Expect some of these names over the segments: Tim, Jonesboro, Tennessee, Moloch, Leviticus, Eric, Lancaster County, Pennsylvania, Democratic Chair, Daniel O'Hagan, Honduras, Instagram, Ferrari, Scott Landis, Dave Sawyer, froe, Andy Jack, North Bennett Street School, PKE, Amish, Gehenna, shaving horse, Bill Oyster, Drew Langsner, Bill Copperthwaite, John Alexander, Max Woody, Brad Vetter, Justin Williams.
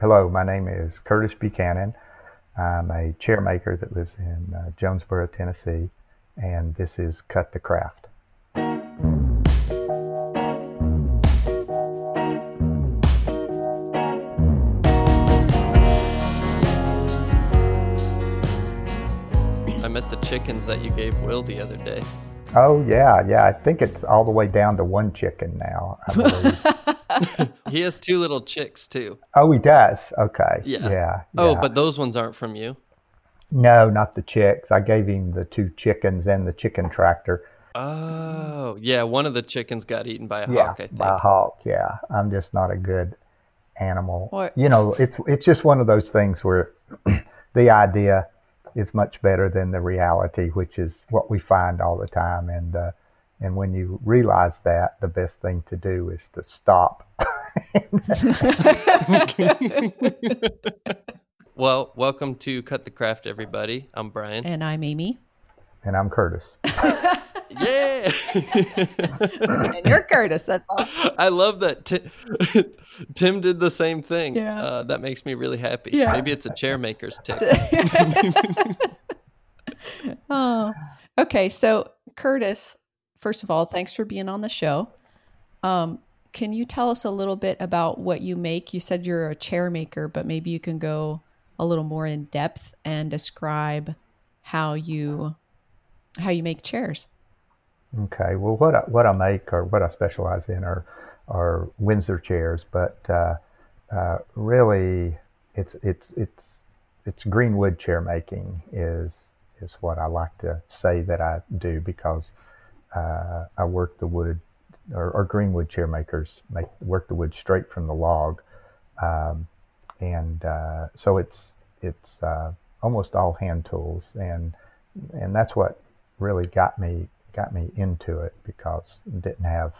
Hello, my name is Curtis Buchanan. I'm a chair maker that lives in Jonesboro, Tennessee, and this is Cut the Craft. I met the chickens that you gave Will the other day. Oh, yeah. I think it's all the way down to one chicken now, I believe. He has two little chicks too. Oh, he does? Okay. Yeah. Oh, but those ones aren't from you? No, not the chicks. I gave him the two chickens and the chicken tractor. Oh, yeah. One of the chickens got eaten by a hawk, I think. By a hawk, yeah. I'm just not a good animal. What? You know, it's just one of those things where the idea is much better than the reality, which is what we find all the time. And when you realize that, the best thing to do is to stop. Well, welcome to Cut the Craft, everybody. I'm Brian. And I'm Amy. And I'm Curtis. Yeah. And you're Curtis. That's awesome. I love that Tim did the same thing. Yeah. That makes me really happy. Yeah. Maybe it's a chair maker's tip. Oh. Okay, so Curtis, first of all, thanks for being on the show. Can you tell us a little bit about what you make? You said you're a chair maker, but maybe you can go a little more in depth and describe how you make chairs. Okay. Well, what I make or what I specialize in are Windsor chairs, but really it's Greenwood chair making is what I like to say that I do, because I work the wood, or Greenwood chair makers work the wood straight from the log, and so it's almost all hand tools, and that's what really got me into it, because I didn't have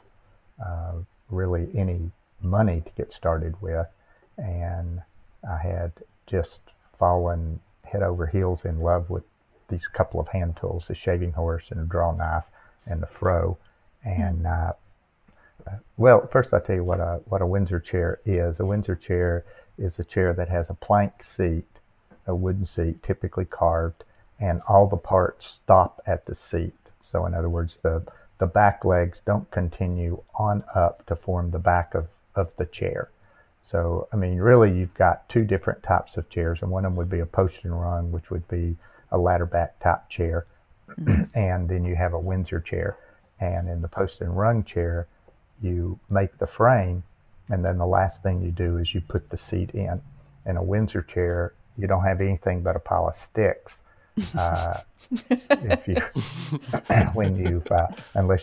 really any money to get started with, and I had just fallen head over heels in love with these couple of hand tools, a shaving horse and a draw knife and the fro. And well, first I'll tell you what a Windsor chair is. A Windsor chair is a chair that has a plank seat, a wooden seat, typically carved, and all the parts stop at the seat. So in other words, the back legs don't continue on up to form the back of the chair. So, I mean, really you've got two different types of chairs, and one of them would be a post and run, which would be a ladder back type chair. And then you have a Windsor chair, and in the post and rung chair you make the frame, and then the last thing you do is you put the seat in. In a Windsor chair you don't have anything but a pile of sticks, unless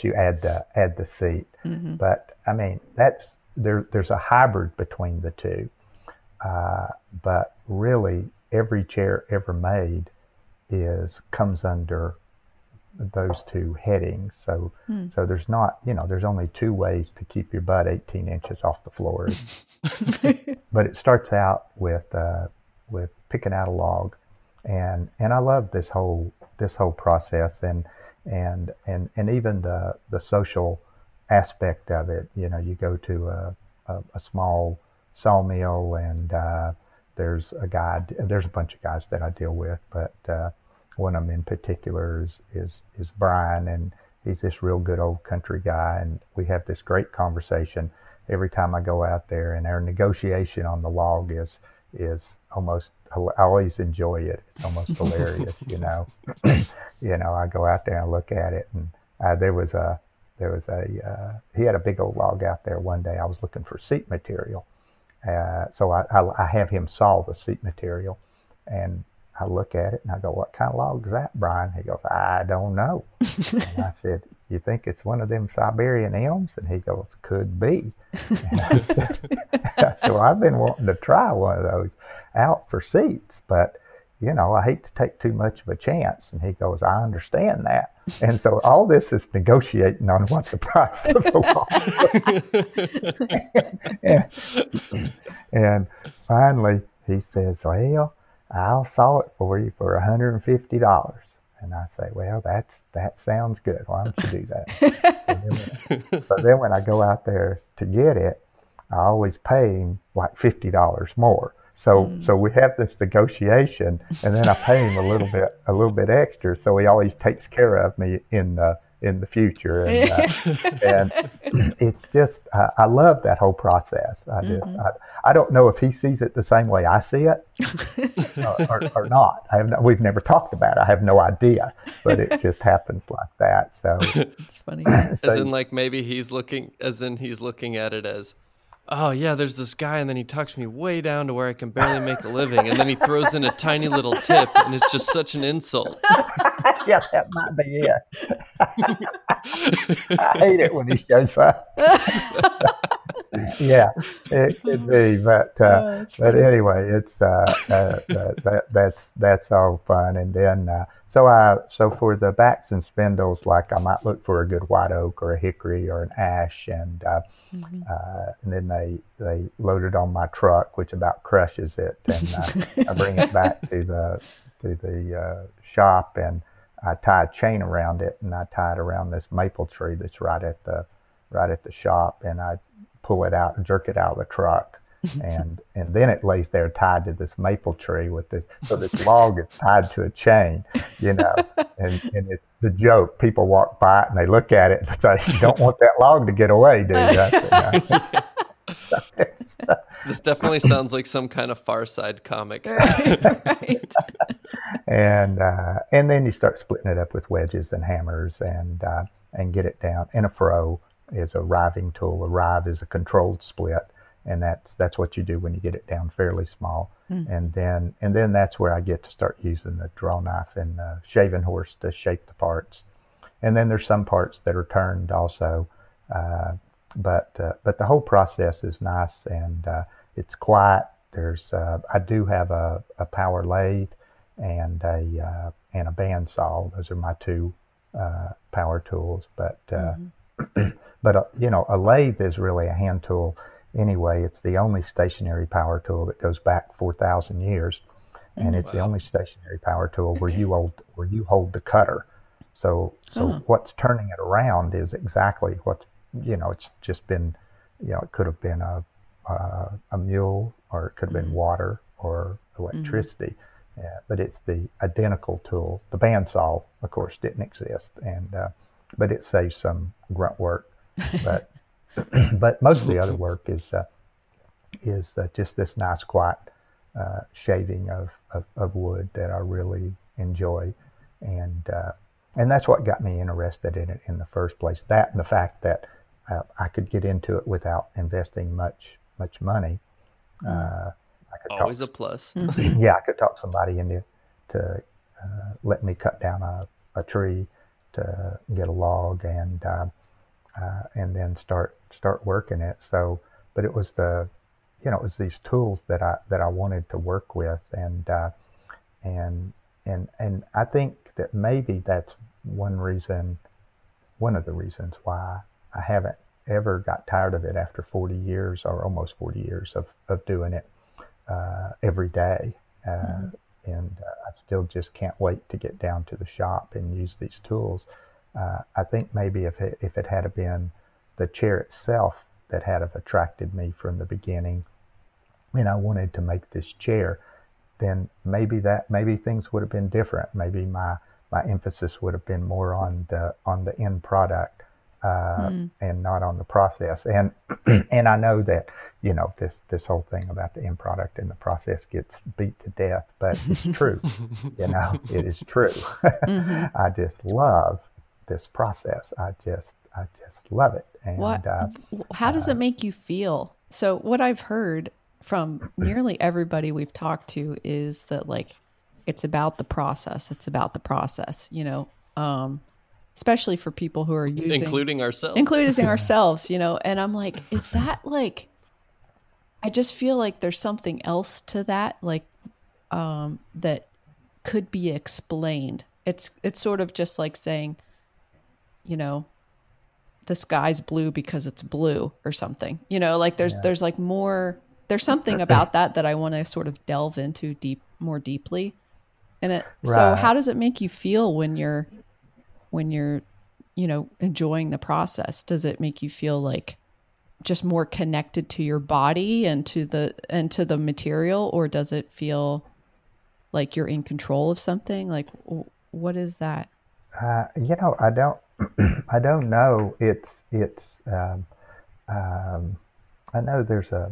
you add the seat. Mm-hmm. But I mean, that's there's a hybrid between the two, but really every chair ever made comes under those two headings. So so there's not, there's only two ways to keep your butt 18 inches off the floor. But it starts out with picking out a log, and I love this whole process, and even the social aspect of it. You go to a small sawmill, and there's a bunch of guys that I deal with, but one of them in particular is Brian, and he's this real good old country guy, and we have this great conversation every time I go out there, and our negotiation on the log is almost, I always enjoy it. It's almost hilarious, I go out there and look at it, and he had a big old log out there one day. I was looking for seat material. So I have him saw the seat material, and I look at it and I go, "What kind of log is that, Brian?" He goes, "I don't know." And I said, "You think it's one of them Siberian elms?" And he goes, "Could be." And I said, "Well, I've been wanting to try one of those out for seats, but I hate to take too much of a chance." And he goes, "I understand that." And so all this is negotiating on what the price of the log. And finally he says, "Well, I'll saw it for you for $150. And I say, "Well, that sounds good. Why don't you do that?" So then when I go out there to get it, I always pay him like $50 more. So we have this negotiation, and then I pay him a little bit extra, so he always takes care of me in the future. And, and it's just, I love that whole process. I don't know if he sees it the same way I see it or not. We've never talked about it. I have no idea, but it just happens like that. So it's funny. So, as in like maybe he's looking at it as, oh yeah, there's this guy, and then he tucks me way down to where I can barely make a living, and then he throws in a tiny little tip, and it's just such an insult. Yeah, that might be it. I hate it when he shows up. Yeah, it could be, but anyway, it's that's all fun. And then so for the backs and spindles, like I might look for a good white oak or a hickory or an ash, and then they load it on my truck, which about crushes it, and I bring it back to the shop, and I tie a chain around it, and I tie it around this maple tree that's right at the shop, and I pull it out and jerk it out of the truck, and then it lays there tied to this maple tree with this. So this log is tied to a chain, and it's the joke. People walk by it and they look at it and say, "You don't want that log to get away, do you?" This definitely sounds like some kind of Far Side comic. Right. And then you start splitting it up with wedges and hammers and get it down. And a froe is a riving tool. A rive is a controlled split, and that's what you do when you get it down fairly small. And then that's where I get to start using the draw knife and the shaving horse to shape the parts. And then there's some parts that are turned also, but the whole process is nice, and it's quiet. There's I do have a power lathe and a bandsaw. Those are my two power tools, but a lathe is really a hand tool anyway. It's the only stationary power tool that goes back 4,000 years, and it's the only stationary power tool where you hold the cutter. So what's turning it around is exactly what it's just been. It could have been a mule, or it could have been water or electricity. Yeah, but it's the identical tool. The bandsaw, of course, didn't exist, but it saves some grunt work. But most of the other work is just this nice, quiet shaving of wood that I really enjoy, and that's what got me interested in it in the first place. That and the fact that I could get into it without investing much money. Always a plus. Yeah, I could talk somebody into let me cut down a tree to get a log, and then start working it. So, but it was it was these tools that I wanted to work with, and I think that maybe that's one of the reasons why I haven't ever got tired of it after 40 years or almost 40 years of doing it. Every day, and I still just can't wait to get down to the shop and use these tools. I think maybe if it had been the chair itself that had have attracted me from the beginning, and I wanted to make this chair, then maybe things would have been different. Maybe my emphasis would have been more on the end product and not on the process. And I know that. This whole thing about the end product and the process gets beat to death, but it's true. It is true. I just love this process. I just love it. And how does it make you feel? So what I've heard from nearly everybody we've talked to is that it's about the process. It's about the process. Especially for people who are using, including ourselves. And I'm like, is that I just feel like there's something else to that, that could be explained. It's sort of just like saying, the sky's blue because it's blue or something. There's more. There's something about that I want to sort of delve into more deeply. And so how does it make you feel when you're enjoying the process? Does it make you feel like just more connected to your body and to the material, or does it feel like you're in control of something? Like, what is that? You know, I don't know. It's I know there's a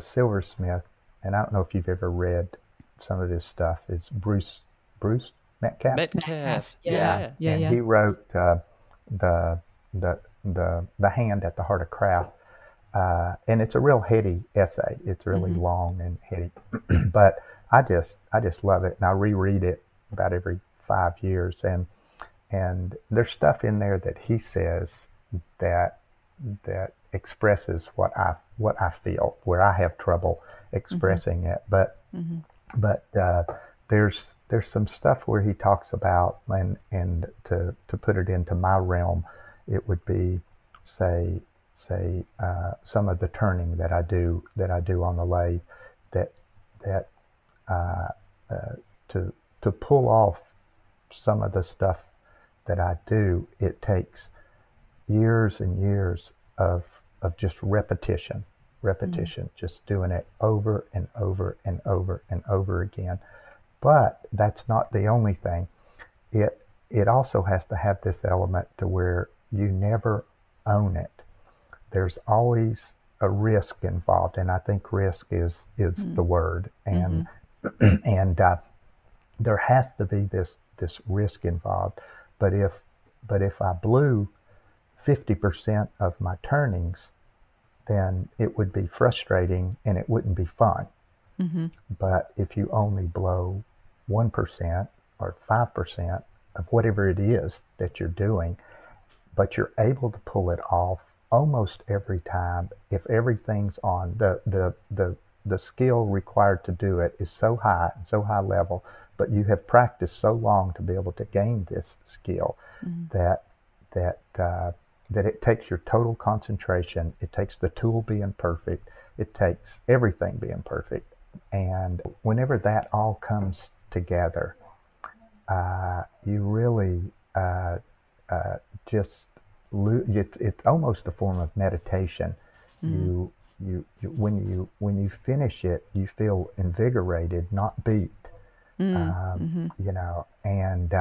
silversmith, and I don't know if you've ever read some of his stuff. It's Bruce Metcalf. Metcalf, yeah. And he wrote the Hand at the Heart of Craft, and it's a real heady essay. It's really long and heady, but I just love it, and I reread it about every 5 years, and there's stuff in there that he says that expresses what I feel, where I have trouble expressing it, but there's some stuff where he talks about, and to put it into my realm, it would be say some of the turning that I do on the lathe, that to pull off some of the stuff that I do, it takes years and years of just repetition, just doing it over and over and over and over again. But that's not the only thing. It also has to have this element to where you never own it. There's always a risk involved, and I think risk is the word. And there has to be this risk involved. But if I blew 50% of my turnings, then it would be frustrating and it wouldn't be fun. But if you only blow 1% or 5% of whatever it is that you're doing, but you're able to pull it off almost every time, if everything's on, the skill required to do it is so high level, but you have practiced so long to be able to gain this skill that it takes your total concentration. It takes the tool being perfect. It takes everything being perfect. And whenever that all comes together, you really just lose. It's almost a form of meditation. You when you finish it, you feel invigorated, not beat. You know, and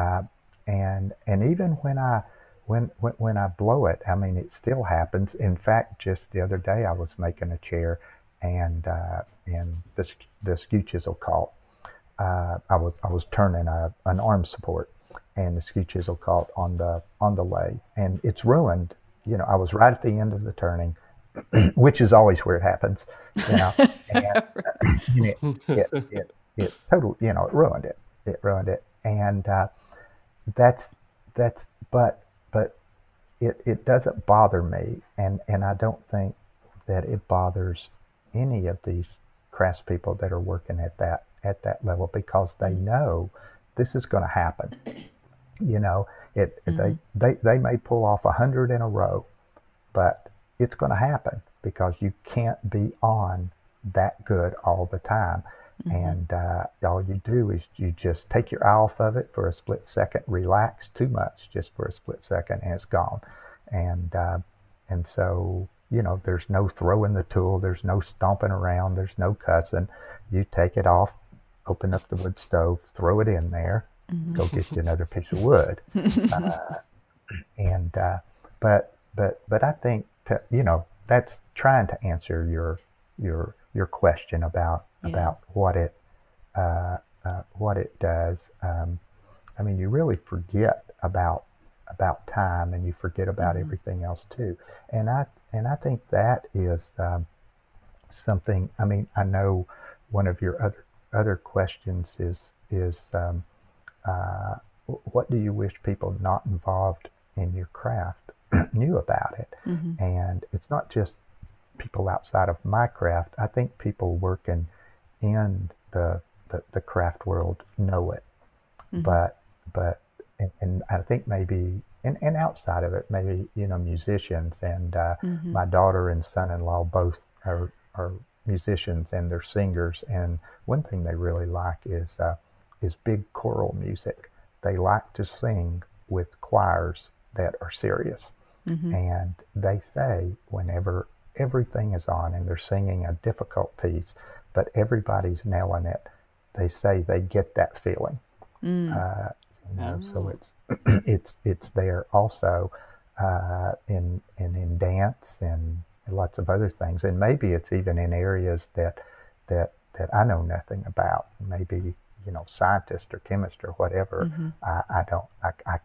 even when I blow it, I mean, it still happens. In fact, just the other day, I was making a chair, and the skew chisel caught. I was turning an arm support, and the skew chisel caught on the lathe, and it's ruined. You know, I was right at the end of the turning, which is always where it happens. You know, and it totally, you know, it ruined it, and that's. But it doesn't bother me, and I don't think that it bothers any of these craftspeople that are working at that level, because they know this is going to happen. You know, they may pull off 100 in a row, but it's going to happen because you can't be on that good all the time. And all you do is you just take your eye off of it for a split second, relax too much just for a split second, and it's gone. And so, you know, there's no throwing the tool. There's no stomping around. There's no cussing. You take it off, open up the wood stove, throw it in there, go get you another piece of wood. But I think, you know, that's trying to answer your question about what it does. I mean, you really forget about time, and you forget about everything else too. And I think that is something. I mean, I know one of your other questions is what do you wish people not involved in your craft knew about it? And it's not just people outside of my craft. I think people working in the craft world know it, but I think maybe and outside of it, maybe, you know, musicians and my daughter and son-in-law both are musicians, and they're singers, and one thing they really like is big choral music. They like to sing with choirs that are serious, and they say whenever everything is on and they're singing a difficult piece, but everybody's nailing it. They say they get that feeling. So it's there also in dance and lots of other things. And maybe it's even in areas that I know nothing about. Maybe, scientist or chemist or whatever. Mm-hmm.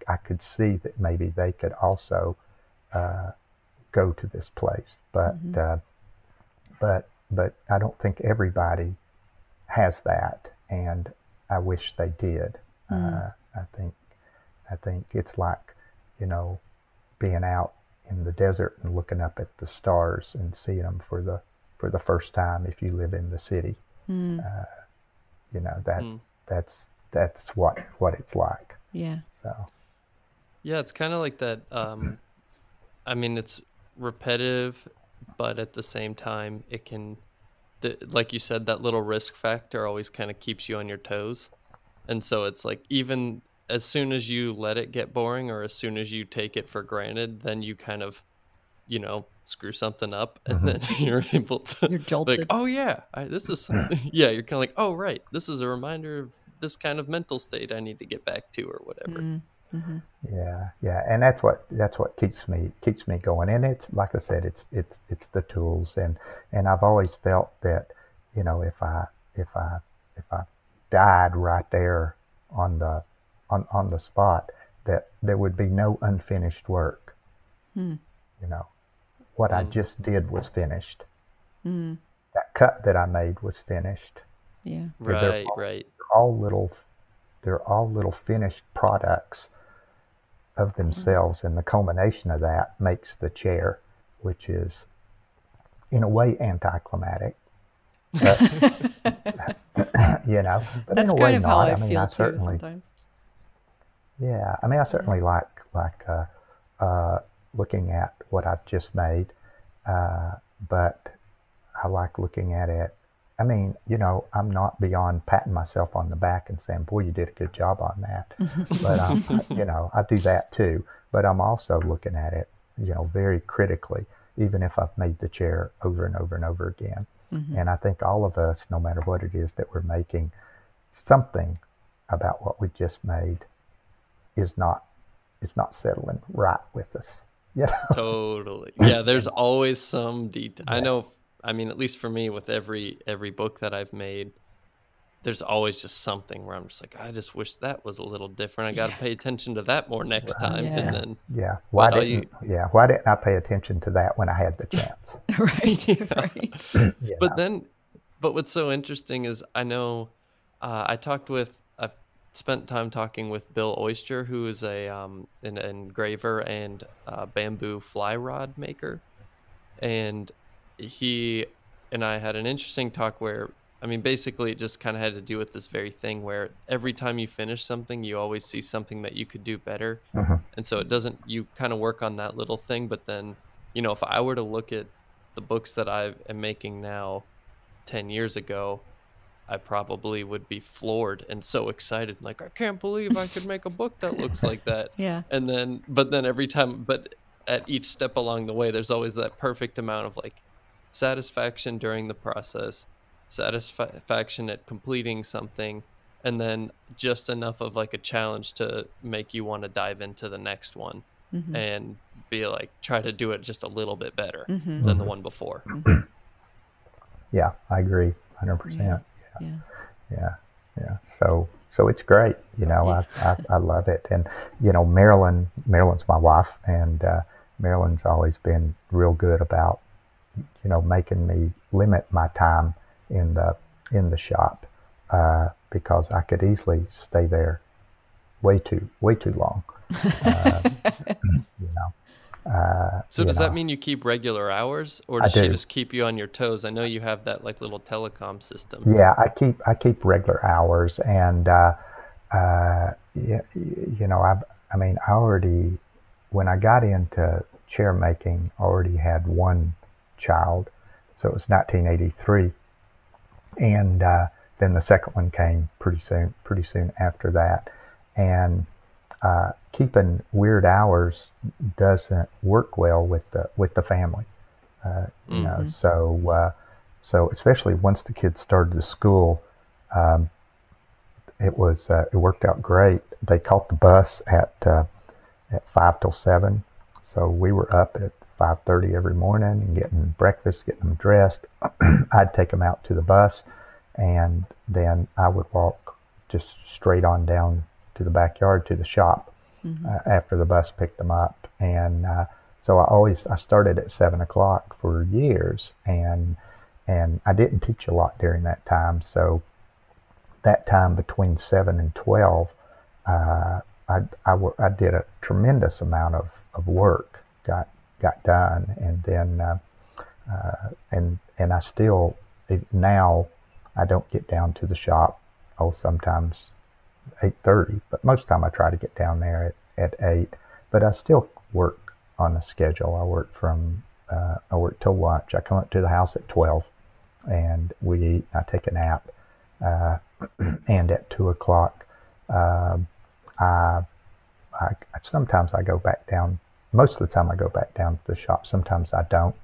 I could see that maybe they could also go to this place, but I don't think everybody has that, and I wish they did. I think it's like, being out in the desert and looking up at the stars and seeing them for the first time if you live in the city. That's what it's like. Yeah. So. Yeah, it's kind of like that. It's repetitive, but at the same time, it can, like you said, that little risk factor always kind of keeps you on your toes. And so it's like, even as soon as you let it get boring or as soon as you take it for granted, then you kind of, screw something up, and then you're jolted. Like, this is something. Yeah, you're kind of like, oh, right, this is a reminder of this kind of mental state I need to get back to or whatever. Mm-hmm. Yeah, and that's what keeps me going. And it's like I said, it's the tools, and I've always felt that, if I died right there on the spot, that there would be no unfinished work. What I just did was finished. That cut that I made was finished. Yeah, right. They're all little finished products of themselves, and the culmination of that makes the chair, which is, in a way, anticlimactic. But that's in a way, not. I feel I certainly sometimes. Yeah, I certainly like looking at what I've just made, but I like looking at it. I'm not beyond patting myself on the back and saying, boy, you did a good job on that. But, I do that too. But I'm also looking at it, very critically, even if I've made the chair over and over and over again. Mm-hmm. And I think all of us, no matter what it is that we're making, something about what we just made is not settling right with us. Totally. Yeah, there's always some detail. Yeah. I know. At least for me, with every book that I've made, there's always just something where I'm just like, I just wish that was a little different. I got to pay attention to that more next time. Yeah. And then, why didn't I pay attention to that when I had the chance? Right. But what's so interesting is I know I've spent time talking with Bill Oyster, who is an engraver and bamboo fly rod maker, and he and I had an interesting talk where, basically it just kind of had to do with this very thing where every time you finish something, you always see something that you could do better. And so you kind of work on that little thing. But then, if I were to look at the books that I am making now 10 years ago, I probably would be floored and so excited. Like, I can't believe I could make a book that looks like that. Yeah. And then, but at each step along the way, there's always that perfect amount of satisfaction during the process, satisfaction at completing something, and then just enough of a challenge to make you want to dive into the next one and be try to do it just a little bit better than the one before. Yeah, I agree 100%. Yeah. So it's great. I love it. And, Marilyn's my wife, and Marilyn's always been real good about, making me limit my time in the shop, because I could easily stay there way too long. So does that mean you keep regular hours, or does she just keep you on your toes? I know you have that little telecom system. Yeah, I keep regular hours, and I already, when I got into chair making, already had one child, so it was 1983, and then the second one came pretty soon after that, and keeping weird hours doesn't work well with the family. you know, so especially once the kids started to school, it worked out great. They caught the bus at 5 till 7, so we were up at 5:30 every morning and getting breakfast, getting them dressed. I'd take them out to the bus, and then I would walk just straight on down to the backyard to the shop after the bus picked them up. And so I started at 7 o'clock for years, and I didn't teach a lot during that time. So that time between 7 and 12, I did a tremendous amount of work. Got done, and then and I still now I don't get down to the shop. Oh, sometimes 8:30, but most of the time I try to get down there at 8. But I still work on a schedule. I work till lunch. I come up to the house at 12, and we eat. I take a nap, and at 2 o'clock, sometimes I go back down. Most of the time I go back down to the shop. Sometimes I don't.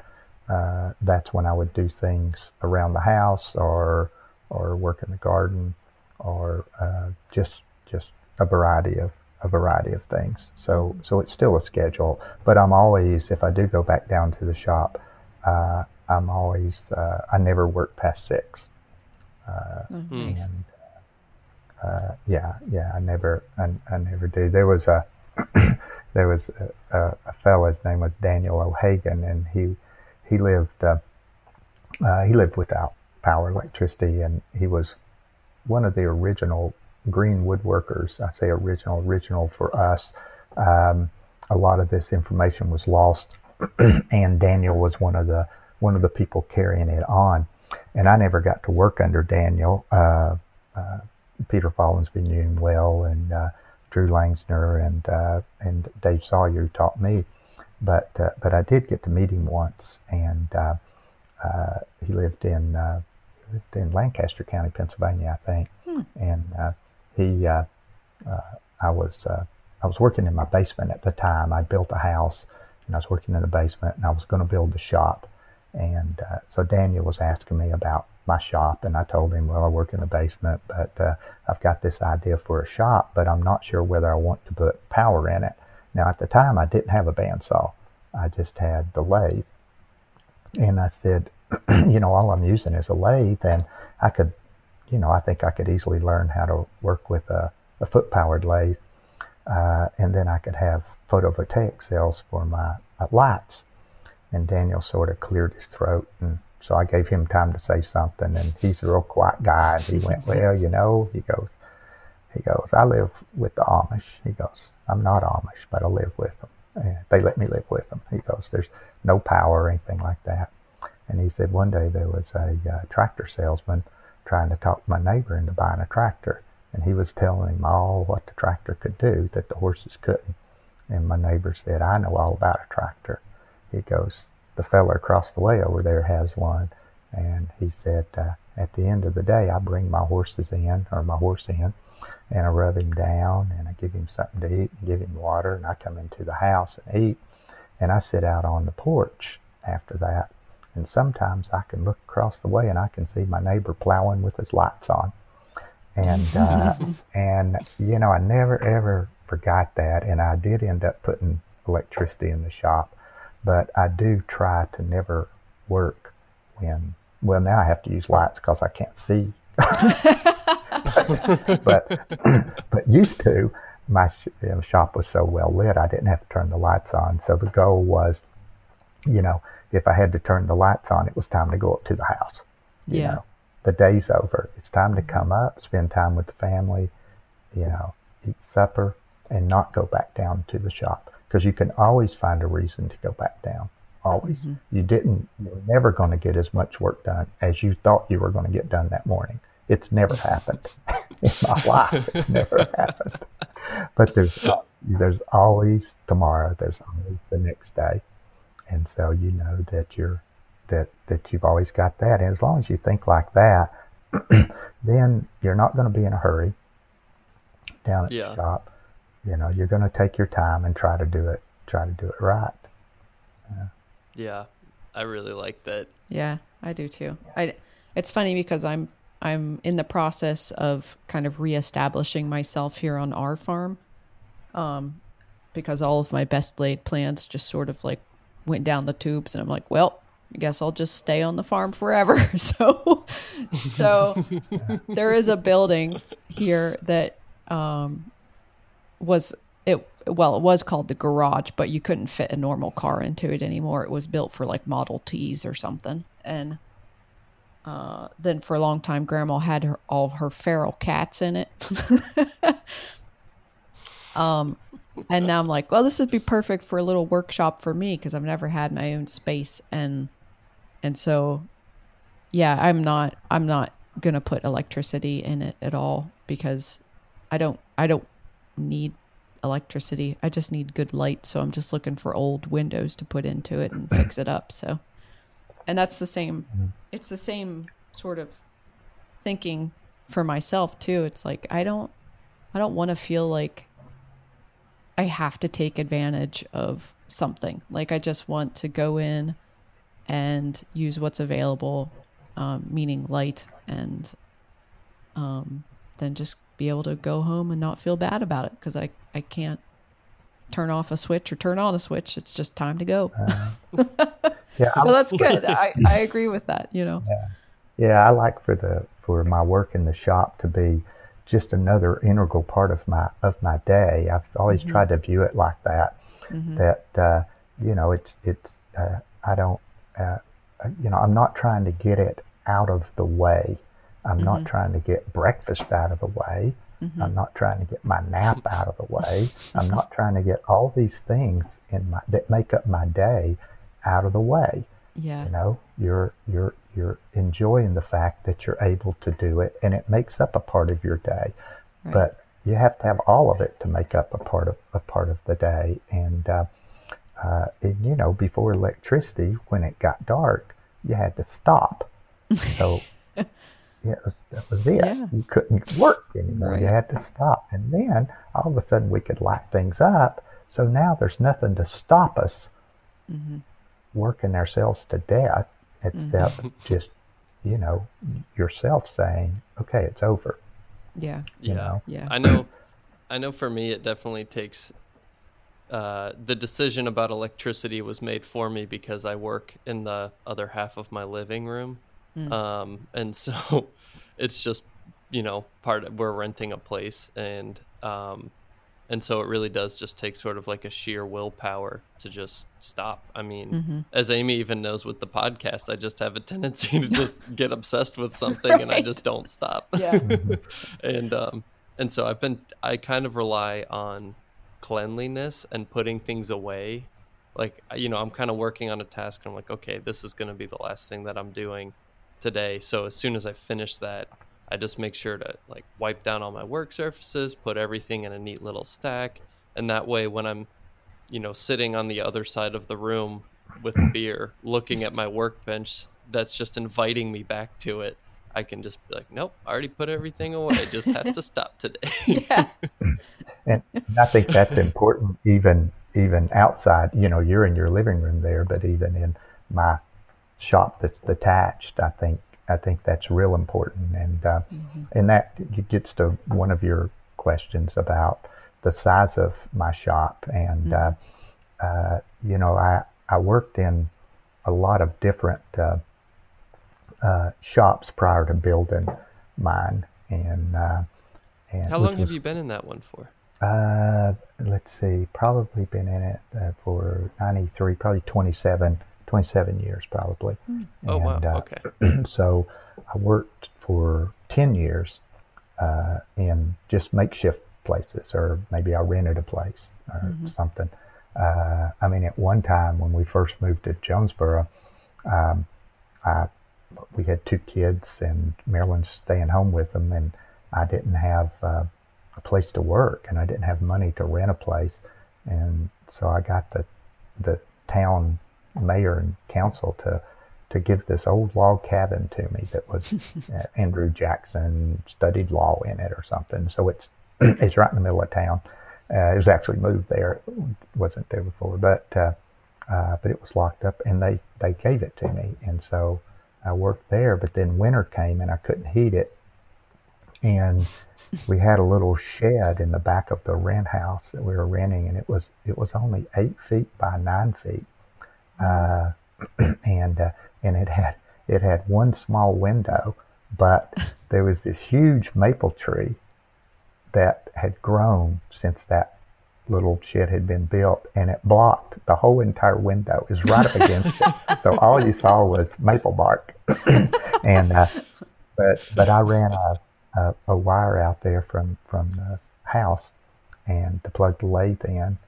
That's when I would do things around the house or work in the garden or just a variety of things. So it's still a schedule. But I'm always, if I do go back down to the shop, I never work past 6. I never do. There was a fellow. His name was Daniel O'Hagan, and he lived without power, electricity, and he was one of the original Greenwood workers. I say original for us. A lot of this information was lost, and Daniel was one of the people carrying it on. And I never got to work under Daniel. Peter Follansbee knew him well, and Drew Langsner and Dave Sawyer taught me, but I did get to meet him once, and he lived in Lancaster County, Pennsylvania, I think. And I was working in my basement at the time. I built a house, and I was working in the basement, and I was going to build the shop, and so Daniel was asking me about my shop, and I told him, well, I work in the basement, but I've got this idea for a shop, but I'm not sure whether I want to put power in it. Now, at the time, I didn't have a bandsaw. I just had the lathe. And I said, you know, all I'm using is a lathe, and I could, you know, I think I could easily learn how to work with a foot-powered lathe, and then I could have photovoltaic cells for my lights. And Daniel sort of cleared his throat, and so I gave him time to say something, and he's a real quiet guy. And he went, well, you know, he goes, I live with the Amish. He goes, I'm not Amish, but I live with them. And they let me live with them. He goes, there's no power or anything like that. And he said, one day there was a tractor salesman trying to talk my neighbor into buying a tractor. And he was telling him all what the tractor could do that the horses couldn't. And my neighbor said, I know all about a tractor. He goes, the fella across the way over there has one. And he said, at the end of the day, I bring my horse in, and I rub him down, and I give him something to eat, and give him water, and I come into the house and eat. And I sit out on the porch after that. And sometimes I can look across the way, and I can see my neighbor plowing with his lights on. And, and you know, I never, ever forgot that. And I did end up putting electricity in the shop. But I do try to never work now I have to use lights because I can't see. but used to, my shop was so well lit, I didn't have to turn the lights on. So the goal was, you know, if I had to turn the lights on, it was time to go up to the house. Yeah. You know, the day's over. It's time to come up, spend time with the family, you know, eat supper, and not go back down to the shop. Because you can always find a reason to go back down. Always. Mm-hmm. You're never going to get as much work done as you thought you were going to get done that morning. It's never happened. In my life, it's never happened. But there's always tomorrow. There's always the next day. And so you know that that you've always got that. And as long as you think like that, then you're not going to be in a hurry down at the shop. You know, you're going to take your time and try to do it right. Yeah. I really like that. Yeah, I do too. It's funny because I'm in the process of kind of reestablishing myself here on our farm, because all of my best laid plans just sort of like went down the tubes, and I'm like, well, I guess I'll just stay on the farm forever. So there is a building here that it was called the garage, but you couldn't fit a normal car into it anymore. It was built for like Model Ts or something. And then for a long time, Grandma had all her feral cats in it. And now I'm like, well, this would be perfect for a little workshop for me, because I've never had my own space. And so, yeah, I'm not going to put electricity in it at all, because I don't need electricity. I just need good light. So I'm just looking for old windows to put into it and fix it up. So, and that's the same, it's the same sort of thinking for myself too. It's like, I don't want to feel like I have to take advantage of something. Like I just want to go in and use what's available, meaning light, and then just be able to go home and not feel bad about it, because I can't turn off a switch or turn on a switch. It's just time to go. So that's good. I agree with that, you know. Yeah, I like for my work in the shop to be just another integral part of my day. I've always mm-hmm. tried to view it like that. Mm-hmm. That you know, it's I don't you know, I'm not trying to get it out of the way. I'm mm-hmm. not trying to get breakfast out of the way. Mm-hmm. I'm not trying to get my nap out of the way. I'm not trying to get all these things that make up my day out of the way. Yeah, you know, you're enjoying the fact that you're able to do it, and it makes up a part of your day. Right. But you have to have all of it to make up a part of the day. And and you know, before electricity, when it got dark, you had to stop. So that was it. Yeah. You couldn't work anymore. Right. You had to stop, and then all of a sudden we could light things up. So now there's nothing to stop us. Mm-hmm. working ourselves to death, except mm-hmm. just, you know, yourself saying, okay, it's over. Yeah. You know? Yeah. I know for me, it definitely takes, the decision about electricity was made for me because I work in the other half of my living room. Mm. And so it's just, you know, we're renting a place, and so it really does just take sort of like a sheer willpower to just stop. I mean, mm-hmm. as Amy even knows with the podcast, I just have a tendency to just get obsessed with something right. and I just don't stop. Yeah. And so I kind of rely on cleanliness and putting things away. Like, you know, I'm kind of working on a task and I'm like, okay, this is going to be the last thing that I'm doing today. So as soon as I finish that, I just make sure to like wipe down all my work surfaces, put everything in a neat little stack. And that way, when I'm, you know, sitting on the other side of the room with a beer, looking at my workbench, that's just inviting me back to it. I can just be like, nope, I already put everything away. I just have to stop today. Yeah. And I think that's important, even outside, you know, you're in your living room there, but even in my shop that's detached, I think that's real important. And mm-hmm. and that gets to one of your questions about the size of my shop. And mm-hmm. You know, I worked in a lot of different shops prior to building mine. And how long have you been in that one for? Let's see, probably been in it for 93, probably 27 years probably. Oh, and, wow. Okay. So I worked for 10 years in just makeshift places, or maybe I rented a place or mm-hmm. something. I mean, at one time when we first moved to Jonesboro, we had two kids and Marilyn's staying home with them, and I didn't have a place to work, and I didn't have money to rent a place. And so I got the town mayor and council to give this old log cabin to me that was Andrew Jackson studied law in it or something. So it's right in the middle of town. It was actually moved there. It wasn't there before, but but it was locked up, and they gave it to me. And so I worked there, but then winter came and I couldn't heat it. And we had a little shed in the back of the rent house that we were renting, and it was only 8 feet by 9 feet. And it had one small window, but there was this huge maple tree that had grown since that little shed had been built, and it blocked the whole entire window. It was right up against it. So all you saw was maple bark. And but I ran a wire out there from the house, and to plug the lathe in,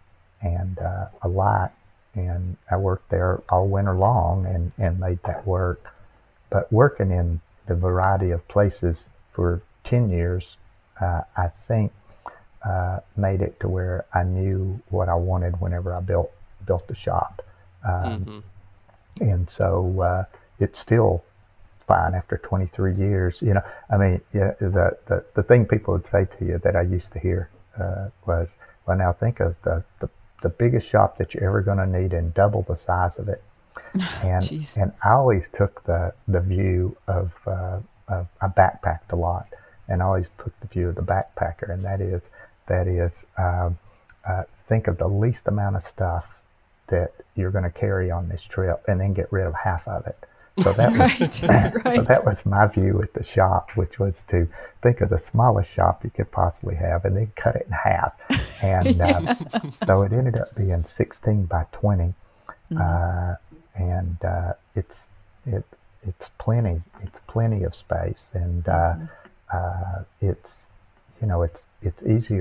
and a light. And I worked there all winter long and made that work. But working in the variety of places for 10 years, I think, made it to where I knew what I wanted whenever I built the shop. And so it's still fine after 23 years. You know, I mean, yeah, the thing people would say to you that I used to hear was, well, now think of the biggest shop that you're ever going to need and double the size of it. And Jeez. And I always took the view of I backpacked a lot, and I always took the view of the backpacker, and that is, think of the least amount of stuff that you're going to carry on this trip, and then get rid of half of it. So that was, right. So that was my view at the shop, which was to think of the smallest shop you could possibly have, and then cut it in half. And so it ended up being 16 by 20, and it's plenty. It's plenty of space, and it's, you know, it's easy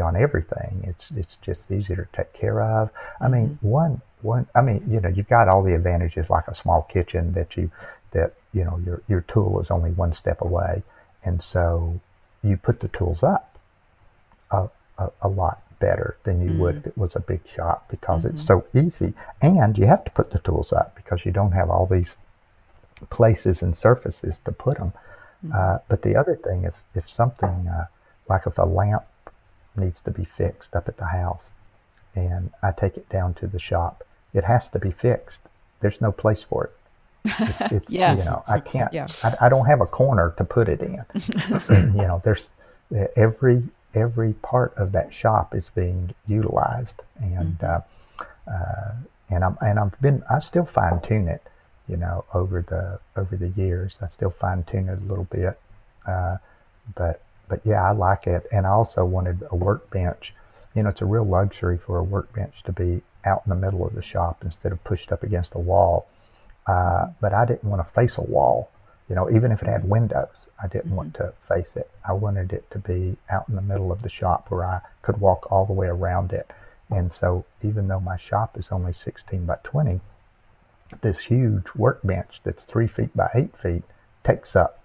on everything. It's just easier to take care of. I mean, you know, you've got all the advantages, like a small kitchen that your tool is only one step away. And so you put the tools up a lot better than you would if it was a big shop, because it's so easy. And you have to put the tools up because you don't have all these places and surfaces to put them. But the other thing is, if something like if a lamp needs to be fixed up at the house, and I take it down to the shop, it has to be fixed. There's no place for it. It's yeah. You know, I can't. Yeah. I don't have a corner to put it in. You know, there's every part of that shop is being utilized, and I still fine tune it. You know, over the years, I still fine tune it a little bit, but yeah, I like it. And I also wanted a workbench. You know, it's a real luxury for a workbench to be out in the middle of the shop instead of pushed up against a wall. But I didn't want to face a wall. You know, even if it had windows, I didn't want to face it. I wanted it to be out in the middle of the shop where I could walk all the way around it. And so, even though my shop is only 16 by 20. This huge workbench that's 3 feet by 8 feet takes up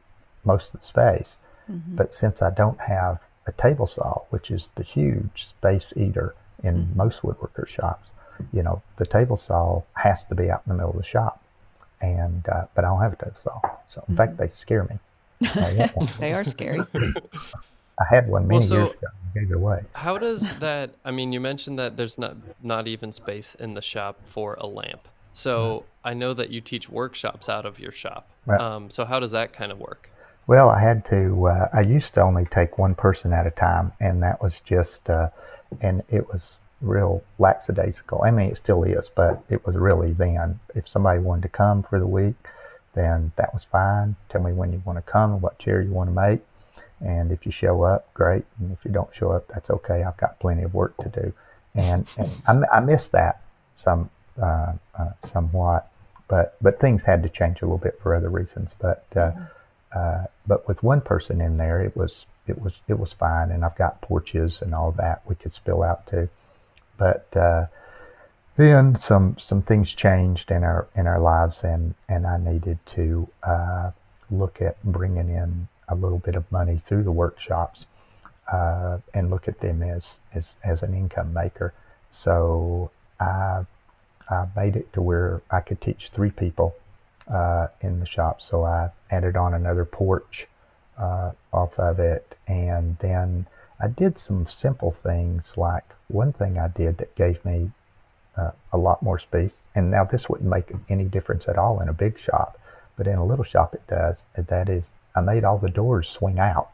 most of the space. But since I don't have a table saw, which is the huge space eater in most woodworker shops, you know, the table saw has to be out in the middle of the shop. And but I don't have a table saw. So in fact, they scare me. They are scary. I had one many years ago. I gave it away. How does that, I mean, you mentioned that there's not even space in the shop for a lamp. So I know that you teach workshops out of your shop. Right. So how does that kind of work? Well, I had to, I used to only take one person at a time, and that was just, and it was real lackadaisical. I mean, it still is, but it was really then. If somebody wanted to come for the week, then that was fine. Tell me when you want to come and what chair you want to make. And if you show up, great. And if you don't show up, that's okay. I've got plenty of work to do. And I miss that somewhat, but things had to change a little bit for other reasons. But with one person in there, it was fine, and I've got porches and all that we could spill out to. But then some things changed in our lives, and I needed to look at bringing in a little bit of money through the workshops, and look at them as an income maker. So I made it to where I could teach 3 people in the shop. So I added on another porch off of it. And then I did some simple things, like one thing I did that gave me a lot more space. And now this wouldn't make any difference at all in a big shop, but in a little shop it does. And that is, I made all the doors swing out.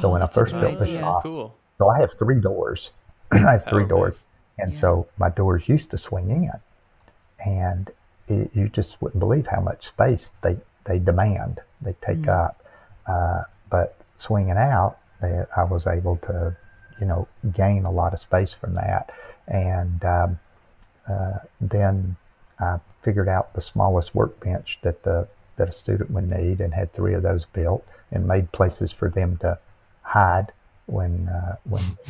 So when I first built the shop, so I have three doors. I have three doors. And so my doors used to swing in. And you just wouldn't believe how much space they demand, they take up. But swinging out, I was able to, you know, gain a lot of space from that. And then I figured out the smallest workbench that a student would need, and had three of those built and made places for them to hide when they're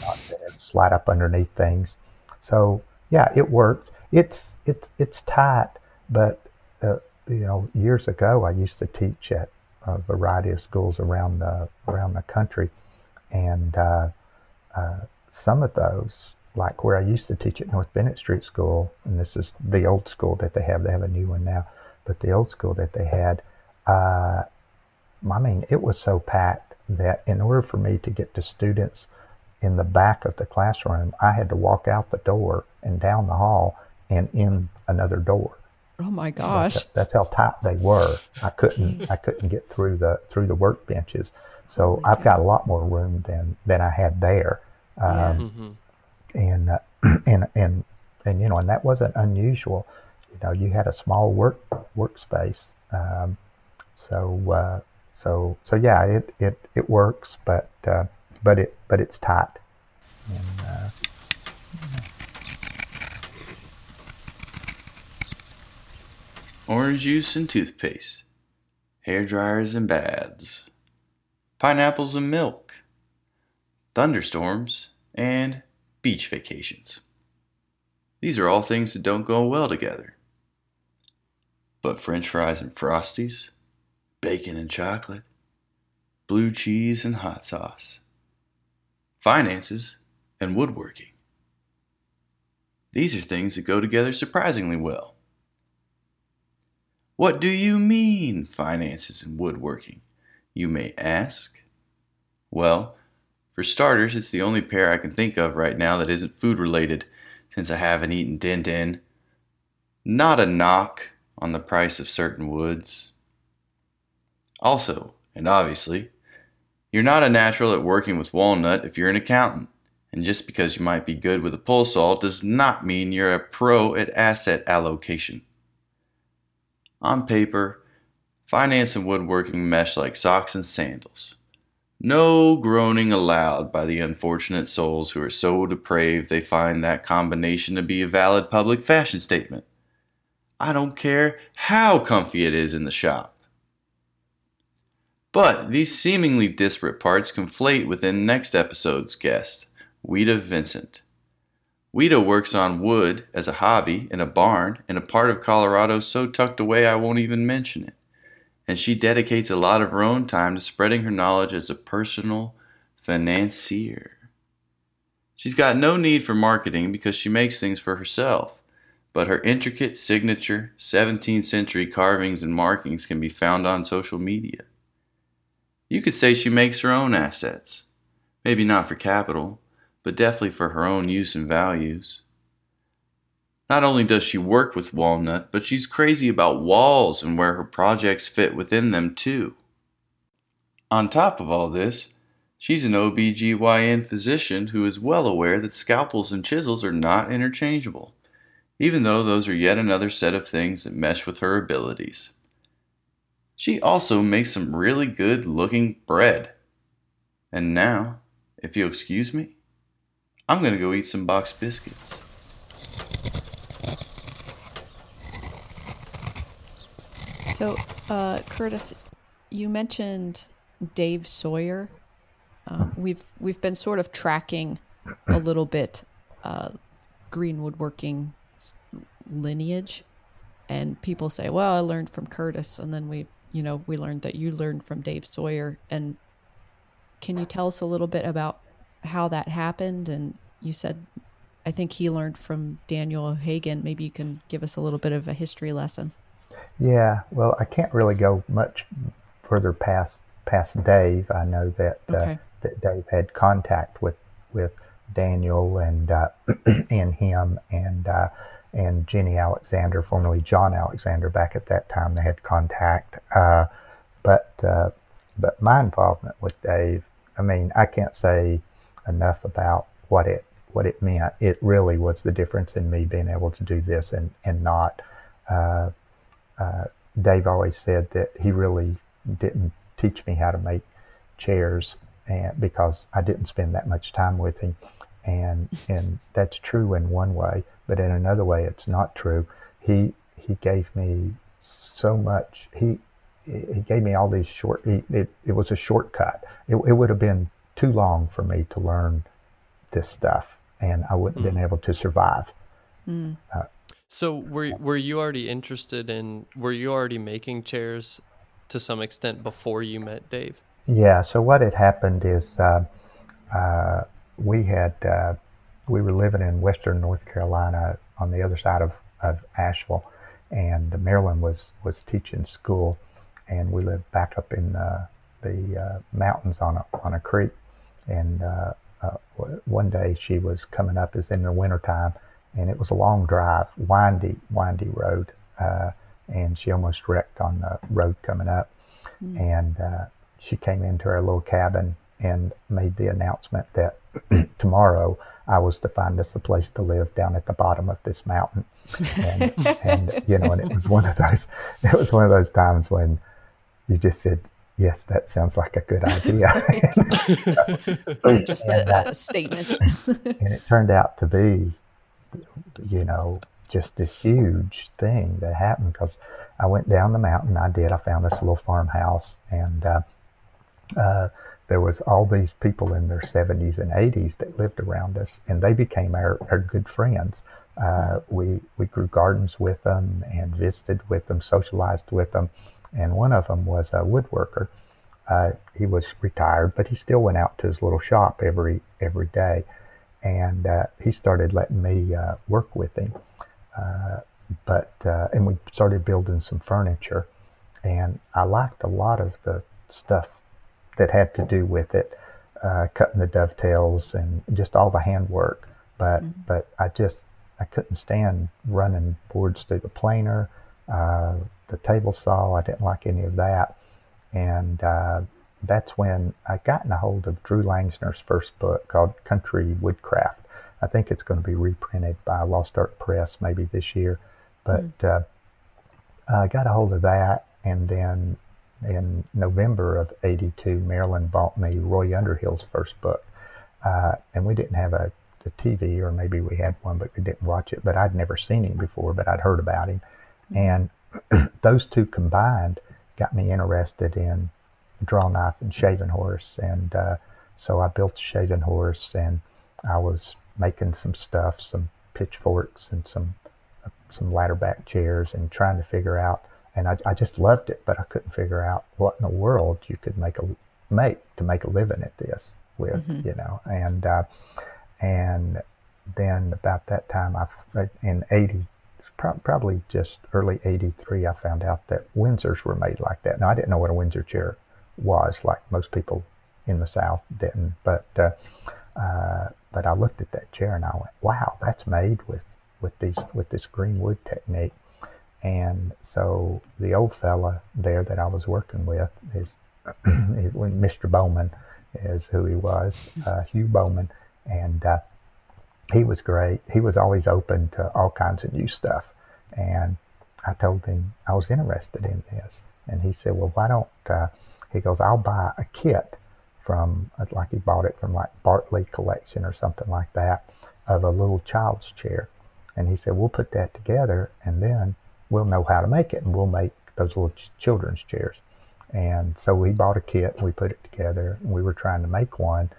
not there, slide up underneath things. So yeah, it worked. It's tight, but you know, years ago I used to teach at a variety of schools around the country, and some of those, like where I used to teach at North Bennett Street School, and this is the old school that they have a new one now, but the old school that they had, I mean, it was so packed that in order for me to get to students in the back of the classroom, I had to walk out the door and down the hall and in another door. Oh my gosh. That's how tight they were. I couldn't get through the workbenches. So I've got a lot more room than I had there. And you know, and that wasn't unusual. You know, you had a small workspace. So yeah, it works, but it's tight. And, orange juice and toothpaste, hair dryers and baths, pineapples and milk, thunderstorms, and beach vacations. These are all things that don't go well together. But French fries and Frosties, bacon and chocolate, blue cheese and hot sauce, finances and woodworking. These are things that go together surprisingly well. What do you mean, finances and woodworking, you may ask? Well, for starters, it's the only pair I can think of right now that isn't food-related, since I haven't eaten din-din. Not a knock on the price of certain woods. Also, and obviously, you're not a natural at working with walnut if you're an accountant, and just because you might be good with a pull saw does not mean you're a pro at asset allocation. On paper, finance and woodworking mesh like socks and sandals. No groaning allowed by the unfortunate souls who are so depraved they find that combination to be a valid public fashion statement. I don't care how comfy it is in the shop. But these seemingly disparate parts conflate within next episode's guest, Wita Vincent. Wita works on wood as a hobby in a barn in a part of Colorado so tucked away I won't even mention it. And she dedicates a lot of her own time to spreading her knowledge as a personal financier. She's got no need for marketing because she makes things for herself, but her intricate signature 17th century carvings and markings can be found on social media. You could say she makes her own assets, maybe not for capital, but definitely for her own use and values. Not only does she work with walnut, but she's crazy about walls and where her projects fit within them too. On top of all this, she's an OBGYN physician who is well aware that scalpels and chisels are not interchangeable, even though those are yet another set of things that mesh with her abilities. She also makes some really good looking bread. And now, if you'll excuse me, I'm going to go eat some box biscuits. So, Curtis, you mentioned Dave Sawyer. We've been sort of tracking a little bit green woodworking lineage, and people say, "Well, I learned from Curtis," and then we learned that you learned from Dave Sawyer. And can you tell us a little bit about how that happened? And you said, I think he learned from Daniel O'Hagan. Maybe you can give us a little bit of a history lesson. Yeah, well, I can't really go much further past Dave. I know that Dave had contact with Daniel and him and Jennie Alexander, formerly John Alexander, back at that time they had contact. But my involvement with Dave, I mean, I can't say enough about what it meant. It really was the difference in me being able to do this and not. Dave always said that he really didn't teach me how to make chairs, and because I didn't spend that much time with him, and that's true in one way, but in another way it's not true. He gave me so much. He gave me all these short. It was a shortcut. It would have been too long for me to learn this stuff, and I wouldn't have been able to survive. Mm. So were you already interested in? Were you already making chairs to some extent before you met Dave? Yeah. So what had happened is we were living in Western North Carolina on the other side of Asheville, and Marilyn was teaching school. And we lived back up in the mountains on a creek. And one day she was coming up, it's in the wintertime, and it was a long drive, windy road. And she almost wrecked on the road coming up. Mm. And she came into our little cabin and made the announcement that tomorrow I was to find us a place to live down at the bottom of this mountain. And it was one of those times when you just said, yes, that sounds like a good idea. Just a statement. And it turned out to be, just a huge thing that happened, because I went down the mountain. I found this little farmhouse, and there was all these people in their 70s and 80s that lived around us, and they became our good friends. We grew gardens with them and visited with them, socialized with them. And one of them was a woodworker. He was retired, but he still went out to his little shop every day. And he started letting me work with him. And we started building some furniture. And I liked a lot of the stuff that had to do with it, cutting the dovetails and just all the handwork. But I couldn't stand running boards through the planer, the table saw. I didn't like any of that. And that's when I gotten a hold of Drew Langsner's first book called Country Woodcraft. I think it's going to be reprinted by Lost Art Press maybe this year. But I got a hold of that, and then in November of 82, Marilyn bought me Roy Underhill's first book. And we didn't have a TV, or maybe we had one, but we didn't watch it. But I'd never seen him before, but I'd heard about him. And those two combined got me interested in draw knife and shaving horse. And so I built a shaving horse, and I was making some stuff, some pitchforks and some ladder back chairs, and trying to figure out. And I just loved it, but I couldn't figure out what in the world you could make to make a living at this with, and. And then about that time, probably just early 83, I found out that Windsors were made like that. Now, I didn't know what a Windsor chair was, like most people in the South didn't. But I looked at that chair and I went, wow, that's made with this Greenwood technique. And so the old fella there that I was working with is Mr. Bowman is who he was, Hugh Bowman. And he was great. He was always open to all kinds of new stuff. And I told him I was interested in this. And he said, well, why don't, he goes, I'll buy a kit he bought it from Bartley Collection or something like that, of a little child's chair. And he said, we'll put that together, and then we'll know how to make it, and we'll make those little children's chairs. And so we bought a kit, and we put it together, and we were trying to make one.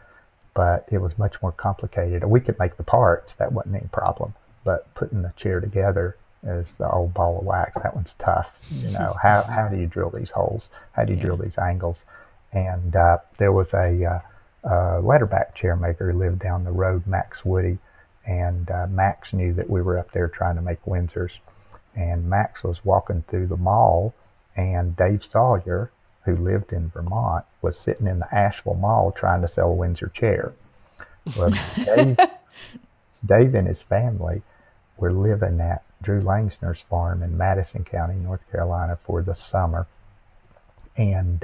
But it was much more complicated. We could make the parts, that wasn't any problem. But putting the chair together is the old ball of wax. That one's tough. How do you drill these holes? How do you drill these angles? And there was a ladderback chair maker who lived down the road, Max Woody. And Max knew that we were up there trying to make Windsors. And Max was walking through the mall, and Dave Sawyer, who lived in Vermont, was sitting in the Asheville Mall trying to sell a Windsor chair. Well, Dave and his family were living at Drew Langsner's farm in Madison County, North Carolina, for the summer. And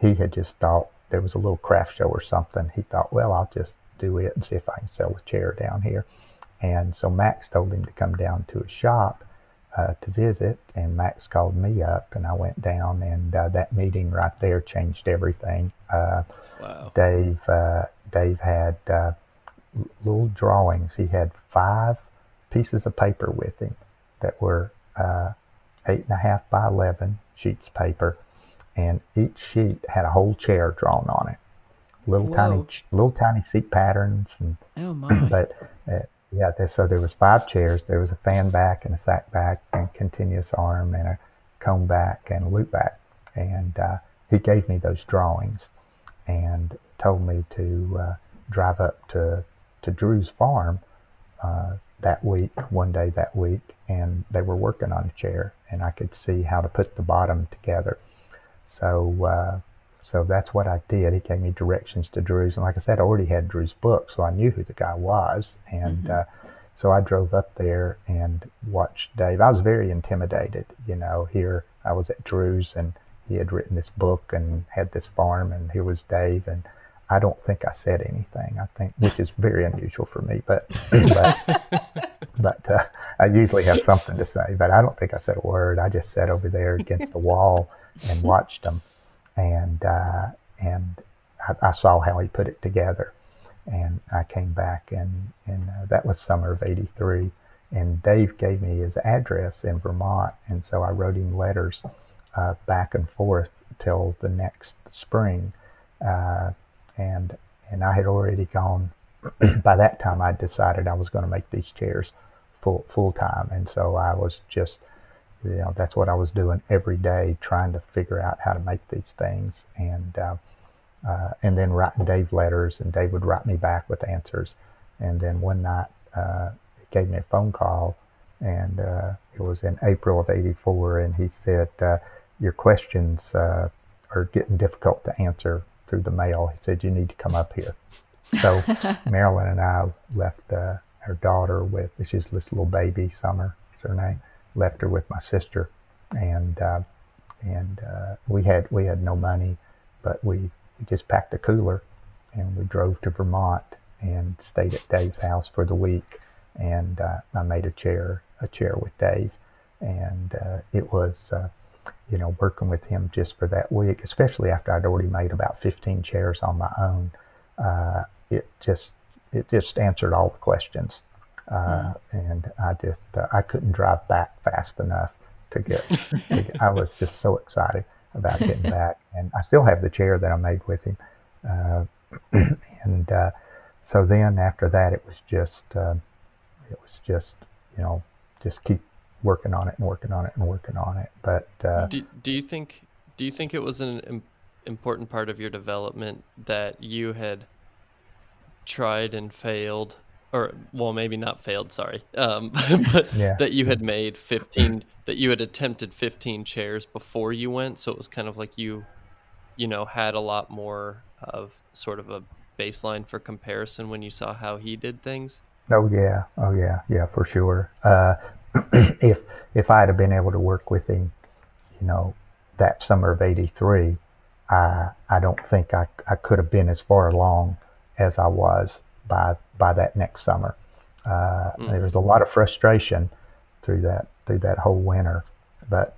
he had just thought there was a little craft show or something. He thought, well, I'll just do it and see if I can sell a chair down here. And so Max told him to come down to his shop to visit, and Max called me up, and I went down, and that meeting right there changed everything. Wow. Dave had little drawings. He had 5 pieces of paper with him that were 8.5 by 11 sheets of paper, and each sheet had a whole chair drawn on it. Little tiny seat patterns, and oh my! But so there was 5 chairs. There was a fan back and a sack back and continuous arm and a comb back and a loop back. And he gave me those drawings and told me to drive up to Drew's farm one day that week, and they were working on a chair, and I could see how to put the bottom together. So that's what I did. He gave me directions to Drew's. And like I said, I already had Drew's book, so I knew who the guy was. And so I drove up there and watched Dave. I was very intimidated. You know, here I was at Drew's, and he had written this book and had this farm, and here was Dave. And I don't think I said anything, which is very unusual for me. But I usually have something to say. But I don't think I said a word. I just sat over there against the wall and watched him. And I saw how he put it together, and I came back, and that was summer of '83, and Dave gave me his address in Vermont, and so I wrote him letters back and forth till the next spring, and I had already gone. By that time, I decided I was going to make these chairs full time, and so I was just. You know, that's what I was doing every day, trying to figure out how to make these things, and then writing Dave letters, and Dave would write me back with answers. And then one night, he gave me a phone call, and it was in April of '84, and he said, your questions are getting difficult to answer through the mail. He said, you need to come up here. So Marilyn and I left our daughter with, she's this little baby, Summer is her name. Left her with my sister, and we had no money, but we just packed a cooler, and we drove to Vermont and stayed at Dave's house for the week, and I made a chair with Dave, and it was working with him just for that week, especially after I'd already made about 15 chairs on my own. It just answered all the questions. And I just, I couldn't drive back fast enough I was just so excited about getting back. And I still have the chair that I made with him. So then after that, it was just keep working on it and working on it and working on it. But, do you think it was an important part of your development that you had tried and failed? Or, well, maybe not failed, sorry, but yeah. That you had made 15, that you had attempted 15 chairs before you went, so it was kind of like you had a lot more of sort of a baseline for comparison when you saw how he did things? Oh, yeah, for sure. If I had been able to work with him, that summer of '83, I don't think I could have been as far along as I was by that next summer. There was a lot of frustration through that whole winter, but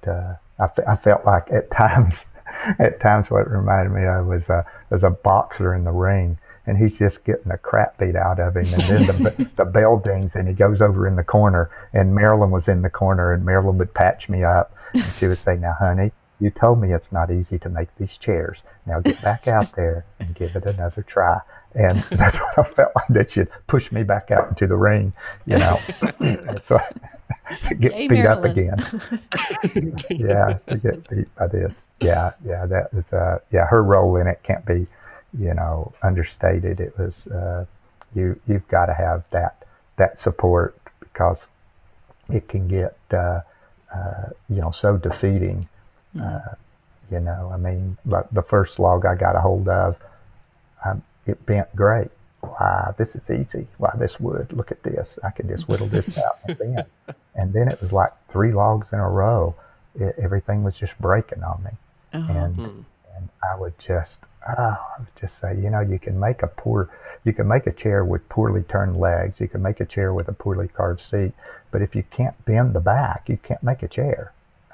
I felt like at times what it reminded me of was a boxer in the ring, and he's just getting the crap beat out of him, and then the bell dings, and he goes over in the corner, and Marilyn was in the corner, and Marilyn would patch me up, and she would say, now honey, you told me it's not easy to make these chairs. Now get back out there and give it another try. And that's what I felt like, that she'd push me back out into the ring, so to get beat up again. Yeah, to get beat by this. Yeah, that was, her role in it can't be, understated. It was, you've got to have that support, because it can get, so defeating. I mean, like the first log I got a hold of, it bent great. why this is easy. Why this wood, look at this. I can just whittle this out. And then it was like 3 logs in a row. Everything was just breaking on me. Uh-huh. And I would just say, you can make a chair with poorly turned legs. You can make a chair with a poorly carved seat. But if you can't bend the back, you can't make a chair.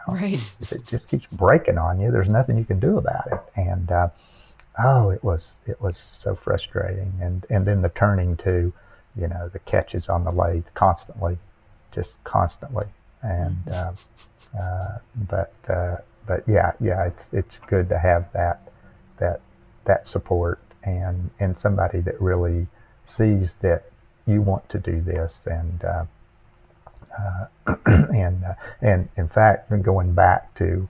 Right. If it just keeps breaking on you, there's nothing you can do about it. And, it was so frustrating. And then the turning to, the catches on the lathe constantly. And, but yeah, it's good to have that support and somebody that really sees that you want to do this. And in fact, going back to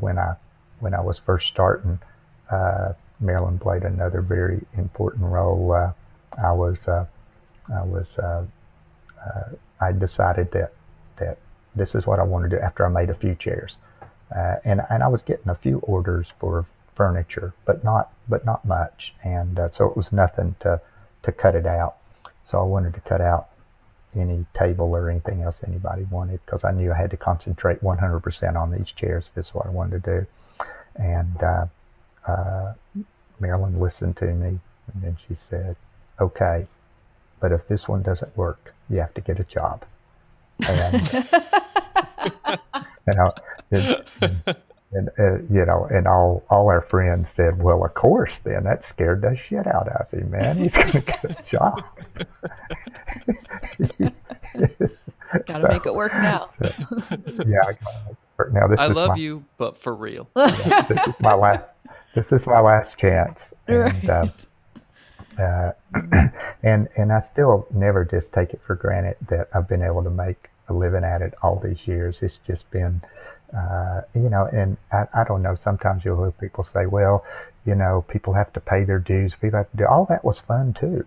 when I was first starting, Marilyn played another very important role. I decided that this is what I wanted to do after I made a few chairs, and I was getting a few orders for furniture, but not much, and so it was nothing to cut it out. So I wanted to cut out any table or anything else anybody wanted, because I knew I had to concentrate 100% on these chairs if it's what I wanted to do. And Marilyn listened to me, and then she said, okay, but if this one doesn't work, you have to get a job. And, and all our friends said, well, of course, then that scared the shit out of him, man. He's going to get a job. Gotta make it work now. I gotta make it work now. I love you, but for real. Yeah, this is my last chance. And, right. And I still never just take it for granted that I've been able to make a living at it all these years. It's just been, and I don't know, sometimes you'll hear people say, well, people have to pay their dues. People have to do all that. Was fun too.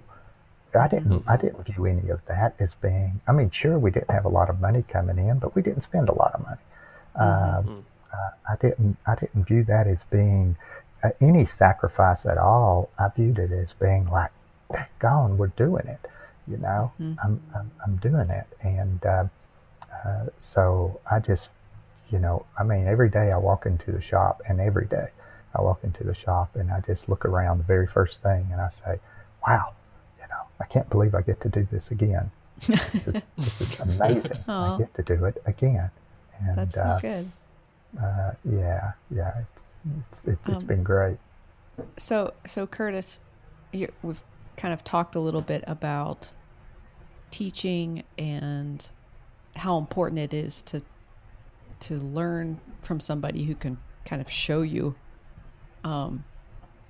I didn't view any of that as being, sure, we didn't have a lot of money coming in, but we didn't spend a lot of money. I didn't view that as being any sacrifice at all. I viewed it as being like, daggone, we're doing it, I'm doing it. And so I just, every day I walk into the shop and I just look around the very first thing and I say, wow, I can't believe I get to do this again. This is amazing. Aww. I get to do it again. And, that's so good. Yeah. It's been great. So Curtis, we've kind of talked a little bit about teaching and how important it is to learn from somebody who can kind of show you,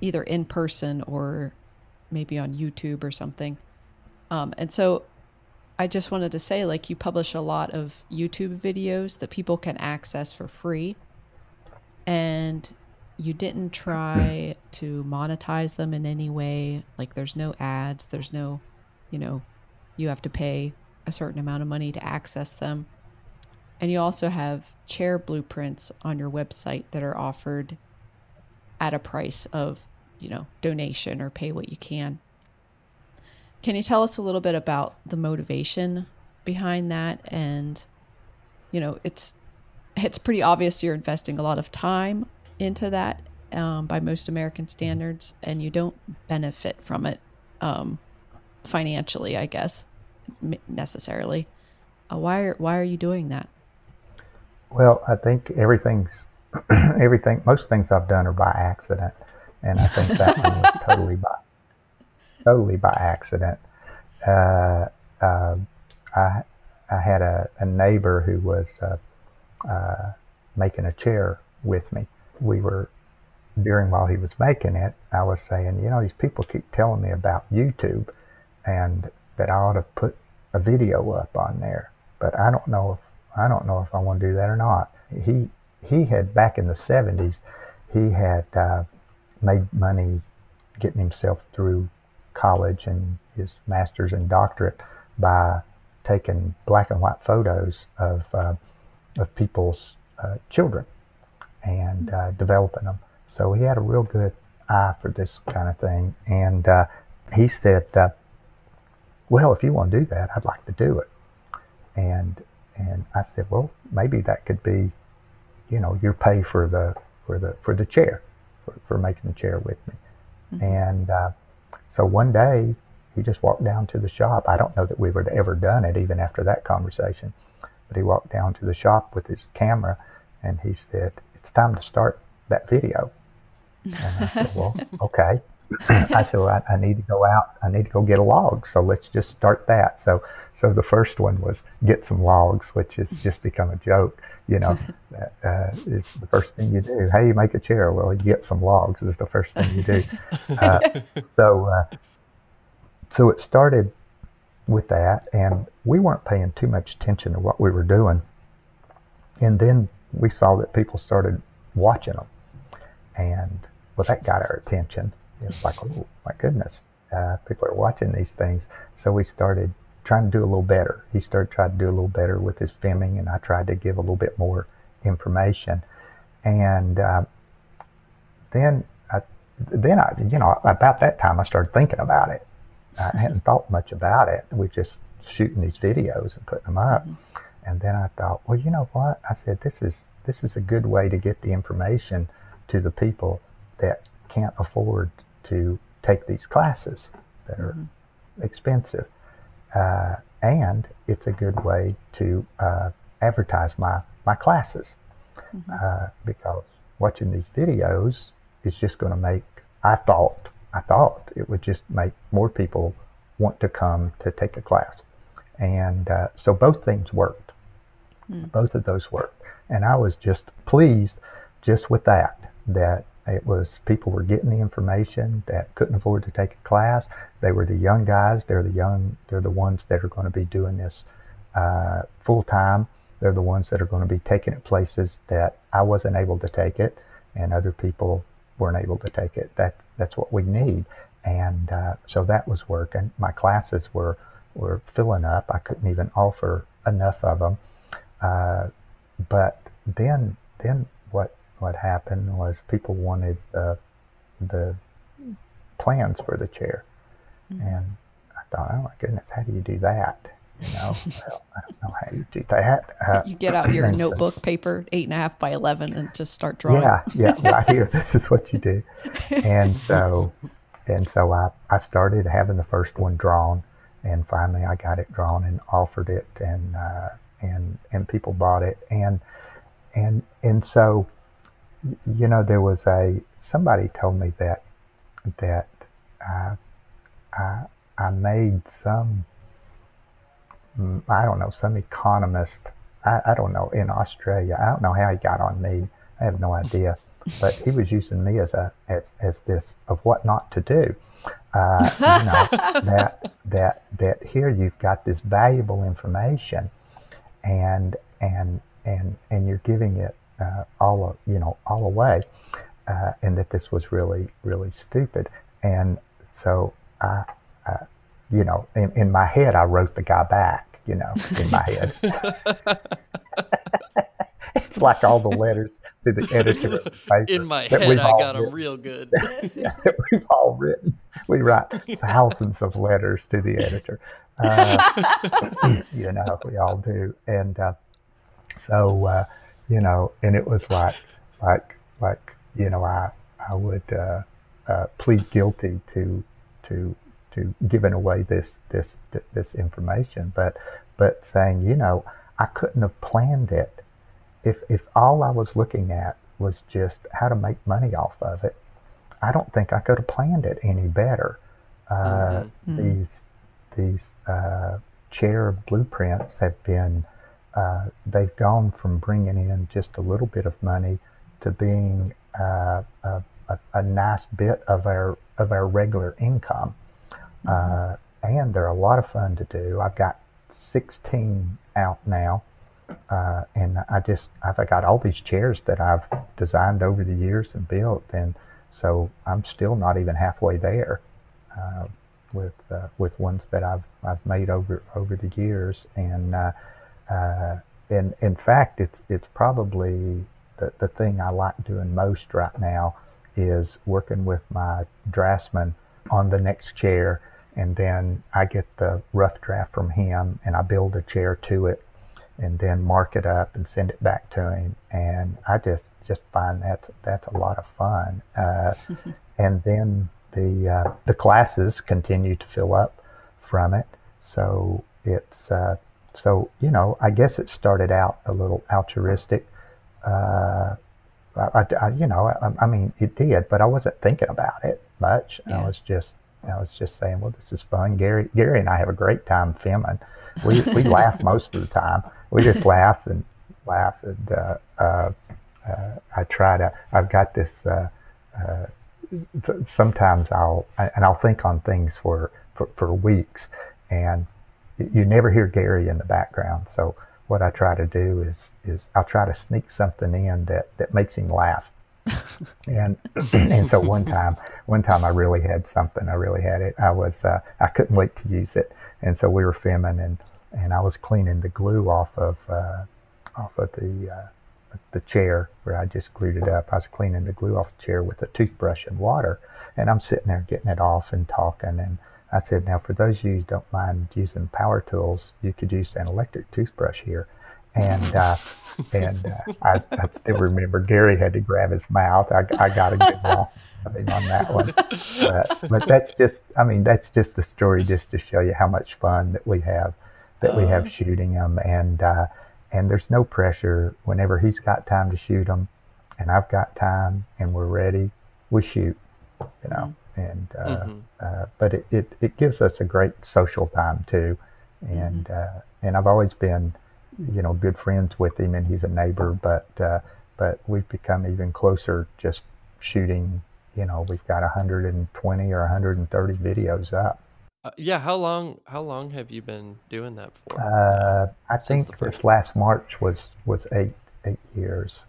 either in person or maybe on YouTube or something. And so I just wanted to say, you publish a lot of YouTube videos that people can access for free, and you didn't try to monetize them in any way. There's no ads, there's no, you have to pay a certain amount of money to access them. And you also have chair blueprints on your website that are offered at a price of, donation or pay what you can. Can you tell us a little bit about the motivation behind that? And, it's pretty obvious you're investing a lot of time into that, by most American standards, and you don't benefit from it, financially, I guess, necessarily. Why are you doing that? Well, I think most things I've done are by accident. And I think that one was totally by accident. I had a neighbor who was making a chair with me. While he was making it, I was saying, these people keep telling me about YouTube and that I ought to put a video up on there, but I don't know if I want to do that or not. He had, back in the 70s, he had made money getting himself through college and his master's and doctorate by taking black and white photos of people's children and developing them. So he had a real good eye for this kind of thing. And he said, well, if you want to do that, I'd like to do it. And I said, well, maybe that could be, you know, your pay for the chair, for making the chair with me. Mm-hmm. And so one day he just walked down to the shop. I don't know that we would have ever done it even after that conversation, but he walked down to the shop with his camera and he said, it's time to start that video. And I said, well, okay. I said, well, I need to go out. I need to go get a log. So let's just start that. So the first one was get some logs, which has just become a joke. You know, it's the first thing you do. Hey, you make a chair. Well, you get some logs is the first thing you do. So it started with that, and we weren't paying too much attention to what we were doing. And then we saw that people started watching them, and well, that got our attention. It was like, oh my goodness, people are watching these things. So we started trying to do a little better. He started trying to do a little better with his filming, and I tried to give a little bit more information. And then I, you know, about that time I started thinking about it. I hadn't thought much about it. We were just shooting these videos and putting them up. Mm-hmm. And then I thought, well, you know what? I said, this is a good way to get the information to the people that can't afford to take these classes that are mm-hmm. expensive. And it's a good way to advertise my classes mm-hmm. Because watching these videos is just going to make, I thought it would just make more people want to come to take a class. And so both things worked. Mm. Both of those worked. And I was just pleased just with that it was people were getting the information that couldn't afford to take a class. They were the young guys. They're the ones that are going to be doing this full time. They're the ones that are going to be taking it places that I wasn't able to take it and other people weren't able to take it. That's what we need. And so that was working. My classes were filling up. I couldn't even offer enough of them. But then what happened was people wanted the plans for the chair. Mm-hmm. And I thought, oh my goodness, how do you do that? You know, well, I don't know how you do that. You get out your notebook paper, 8.5 by 11, and just start drawing. Yeah, right here. This is what you do. And so I started having the first one drawn, and finally I got it drawn and offered it, and people bought it, and so, you know, there was somebody told me that I made some. I don't know, some economist, I don't know, in Australia. I don't know how he got on me. I have no idea. But he was using me as this of what not to do. You know, that here you've got this valuable information and you're giving it all away. And that this was really, really stupid. And so I you know, in my head, I wrote the guy back, you know, in my head. It's like all the letters to the editor. In my head, I got them real good. Yeah, that we've all written. We write thousands of letters to the editor. You know, we all do. And so, you know, and it was like you know, I would plead guilty to giving away this information, but saying, you know, I couldn't have planned it if all I was looking at was just how to make money off of it. I don't think I could have planned it any better. Mm-hmm. These chair blueprints have been they've gone from bringing in just a little bit of money to being a nice bit of our regular income. And they're a lot of fun to do. I've got 16 out now. And I've got all these chairs that I've designed over the years and built. And so I'm still not even halfway there, with ones that I've made over the years. And, and in fact, it's probably the thing I like doing most right now is working with my draftsmen on the next chair, and then I get the rough draft from him, and I build a chair to it, and then mark it up and send it back to him. And I just find that's a lot of fun. And then the classes continue to fill up from it. So it's so, you know, I guess it started out a little altruistic. I mean, it did, but I wasn't thinking about it much. Yeah. I was just saying, well, this is fun. Gary and I have a great time filming. We laugh most of the time. We just laugh. And I try to. I've got this. Sometimes I'll think on things for weeks, and you never hear Gary in the background. So what I try to do is I'll try to sneak something in that makes him laugh. And so one time I really had something. I really had it. I couldn't wait to use it. And so we were filming, and I was cleaning the glue off of the chair where I just glued it up. I was cleaning the glue off the chair with a toothbrush and water. And I'm sitting there getting it off and talking. And I said, now for those of you who don't mind using power tools, you could use an electric toothbrush here. And I still remember Gary had to grab his mouth. I got a good laugh on that one. But that's just the story, just to show you how much fun that we have shooting him. And there's no pressure. Whenever he's got time to shoot him, and I've got time, and we're ready, we shoot. You know, and but it gives us a great social time too. And and I've always been, you know, good friends with him, and he's a neighbor, but we've become even closer just shooting. You know, we've got 120 or 130 videos up. How long have you been doing that for? I think this last March was eight years.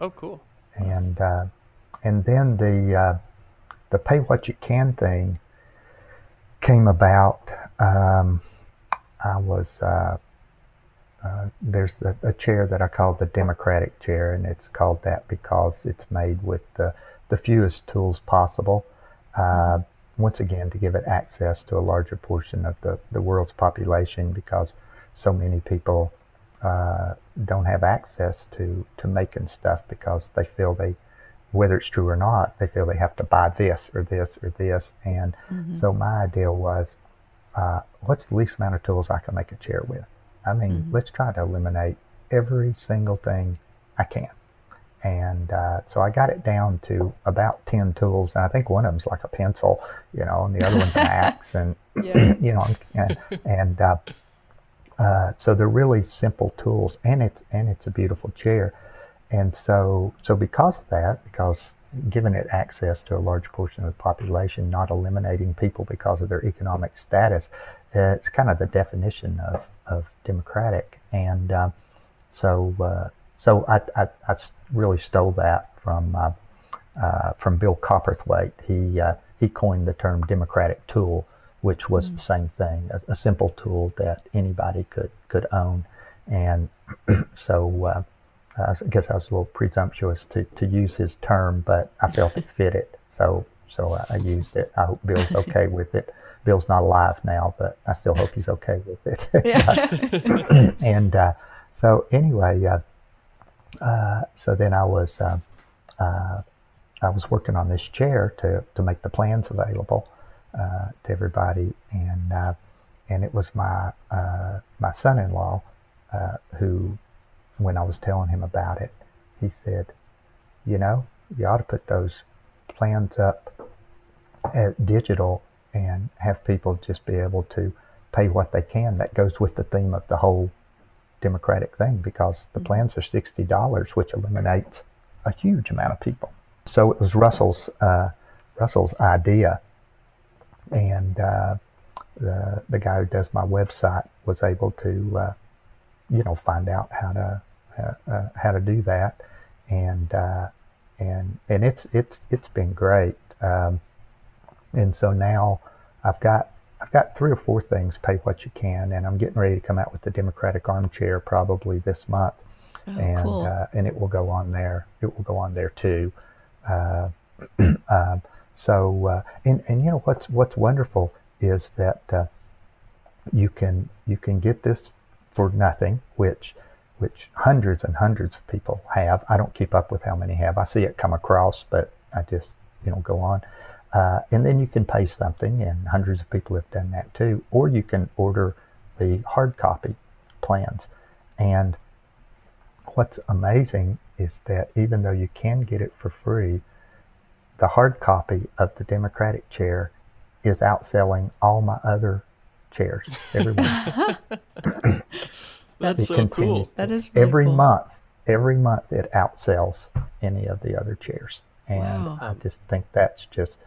Oh, cool. And then the pay what you can thing came about. I was. There's a chair that I call the Democratic Chair, and it's called that because it's made with the fewest tools possible, once again, to give it access to a larger portion of the world's population, because so many people don't have access to making stuff, because they feel they, whether it's true or not, they feel they have to buy this or this or this. And so my idea was, what's the least amount of tools I can make a chair with? I mean, let's try to eliminate every single thing I can. And so I got it down to about 10 tools. And I think one of them's like a pencil, you know, and the other one's an axe. And, you know, so they're really simple tools. And it's a beautiful chair. And so because of that, because giving it access to a large portion of the population, not eliminating people because of their economic status, it's kind of the definition of democratic. And so I really stole that from Bill Copperthwaite. He coined the term democratic tool, which was the same thing, a simple tool that anybody could own. And so I guess I was a little presumptuous to use his term, but I felt it fit it. So I used it. I hope Bill's okay with it. Bill's not alive now, but I still hope he's okay with it. Yeah. And so anyway, so then I was working on this chair to make the plans available to everybody, and it was my my son-in-law who, when I was telling him about it, he said, you know, you ought to put those plans up at digital and have people just be able to pay what they can. That goes with the theme of the whole democratic thing, because the plans are $60, which eliminates a huge amount of people. So it was Russell's idea, and the guy who does my website was able to, you know, find out how to do that, and it's been great. And so now I've got three or four things, pay what you can, and I'm getting ready to come out with the Democratic Armchair probably this month. Oh, and cool. And it will go on there. It will go on there too. So, and you know, what's wonderful is that you can get this for nothing, which hundreds and hundreds of people have. I don't keep up with how many have. I see it come across, but I just, you know, go on. And then you can pay something, and hundreds of people have done that too. Or you can order the hard copy plans. And what's amazing is that even though you can get it for free, the hard copy of the Democratic Chair is outselling all my other chairs every week. That's so cool. That is really cool. Every month it outsells any of the other chairs. And wow. I think that's just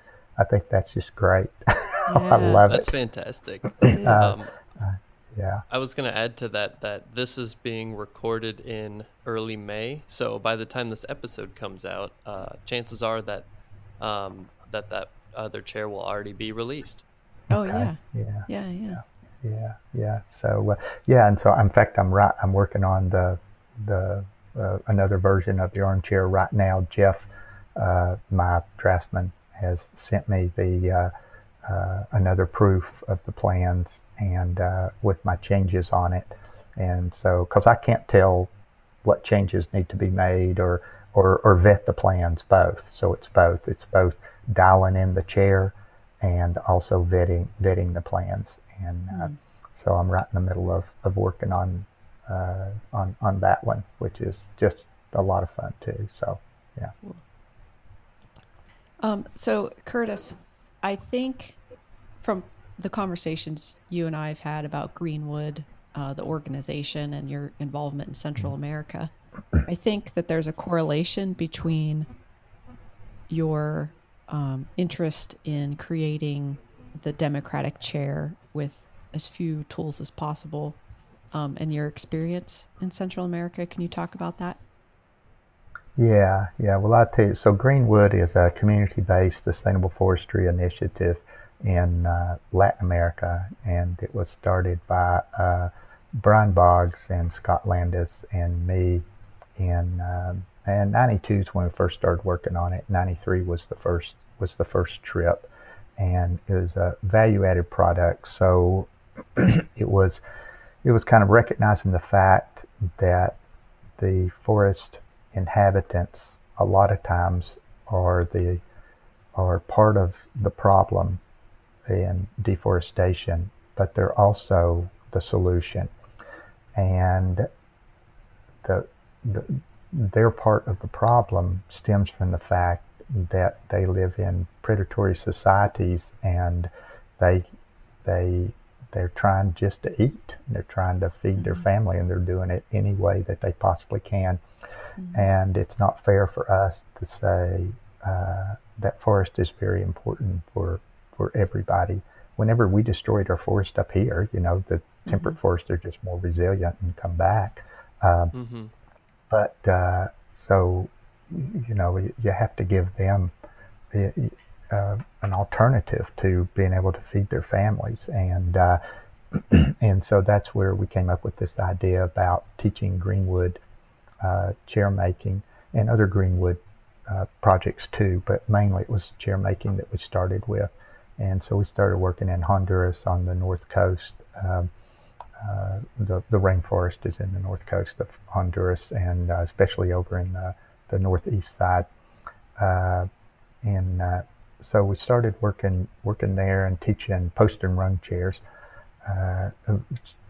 great. Yeah. I love it. That's fantastic. It yeah. I was going to add to that this is being recorded in early May. So by the time this episode comes out, chances are that other chair will already be released. Oh, okay. Yeah. So, I'm working on the another version of the armchair right now. Jeff, my draftsman, has sent me another proof of the plans and with my changes on it. And so, because I can't tell what changes need to be made or vet the plans both. So it's both dialing in the chair and also vetting the plans. And so I'm right in the middle of working on that one, which is just a lot of fun too. So, yeah. Cool. So Curtis, I think from the conversations you and I have had about Greenwood, the organization and your involvement in Central America, I think that there's a correlation between your interest in creating the Democratic Chair with as few tools as possible, and your experience in Central America. Can you talk about that? Yeah. Well, I'll tell you, so Greenwood is a community-based sustainable forestry initiative in Latin America, and it was started by Brian Boggs and Scott Landis and me and 92 is when we first started working on it. 93 was the first trip. And it was a value-added product, so it was kind of recognizing the fact that the forest inhabitants a lot of times are part of the problem in deforestation, but they're also the solution, and their part of the problem stems from the fact that they live in predatory societies, and they're trying just to eat. They're trying to feed their family, and they're doing it any way that they possibly can. Mm-hmm. And it's not fair for us to say that forest is very important for everybody. Whenever we destroyed our forest up here, you know, the temperate forests are just more resilient and come back. So, you know, you have to give them an alternative to being able to feed their families, and so that's where we came up with this idea about teaching Greenwood chair making and other Greenwood projects too, but mainly it was chair making that we started with. And so we started working in Honduras on the north coast. The rainforest is in the north coast of Honduras, and especially over in the northeast side, and so we started working there and teaching post and rung chairs.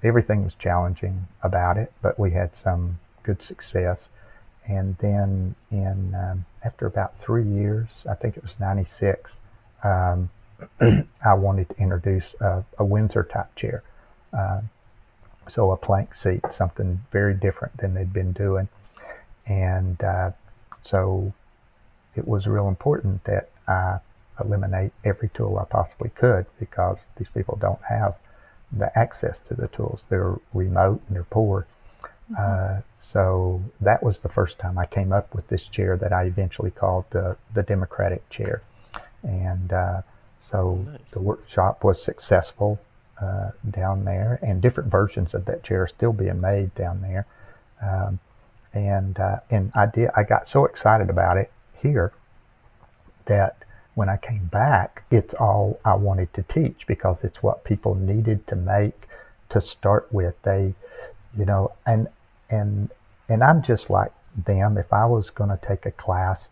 Everything was challenging about it, but we had some good success. And then after about 3 years, I think it was 96, I wanted to introduce a Windsor type chair, so a plank seat, something very different than they'd been doing. And so it was real important that I eliminate every tool I possibly could, because these people don't have the access to the tools. They're remote and they're poor. So that was the first time I came up with this chair that I eventually called the Democratic Chair. And The workshop was successful down there, and different versions of that chair are still being made down there. And I got so excited about it here that when I came back, it's all I wanted to teach because it's what people needed to make to start with. They, you know, and I'm just like them. If I was going to take a class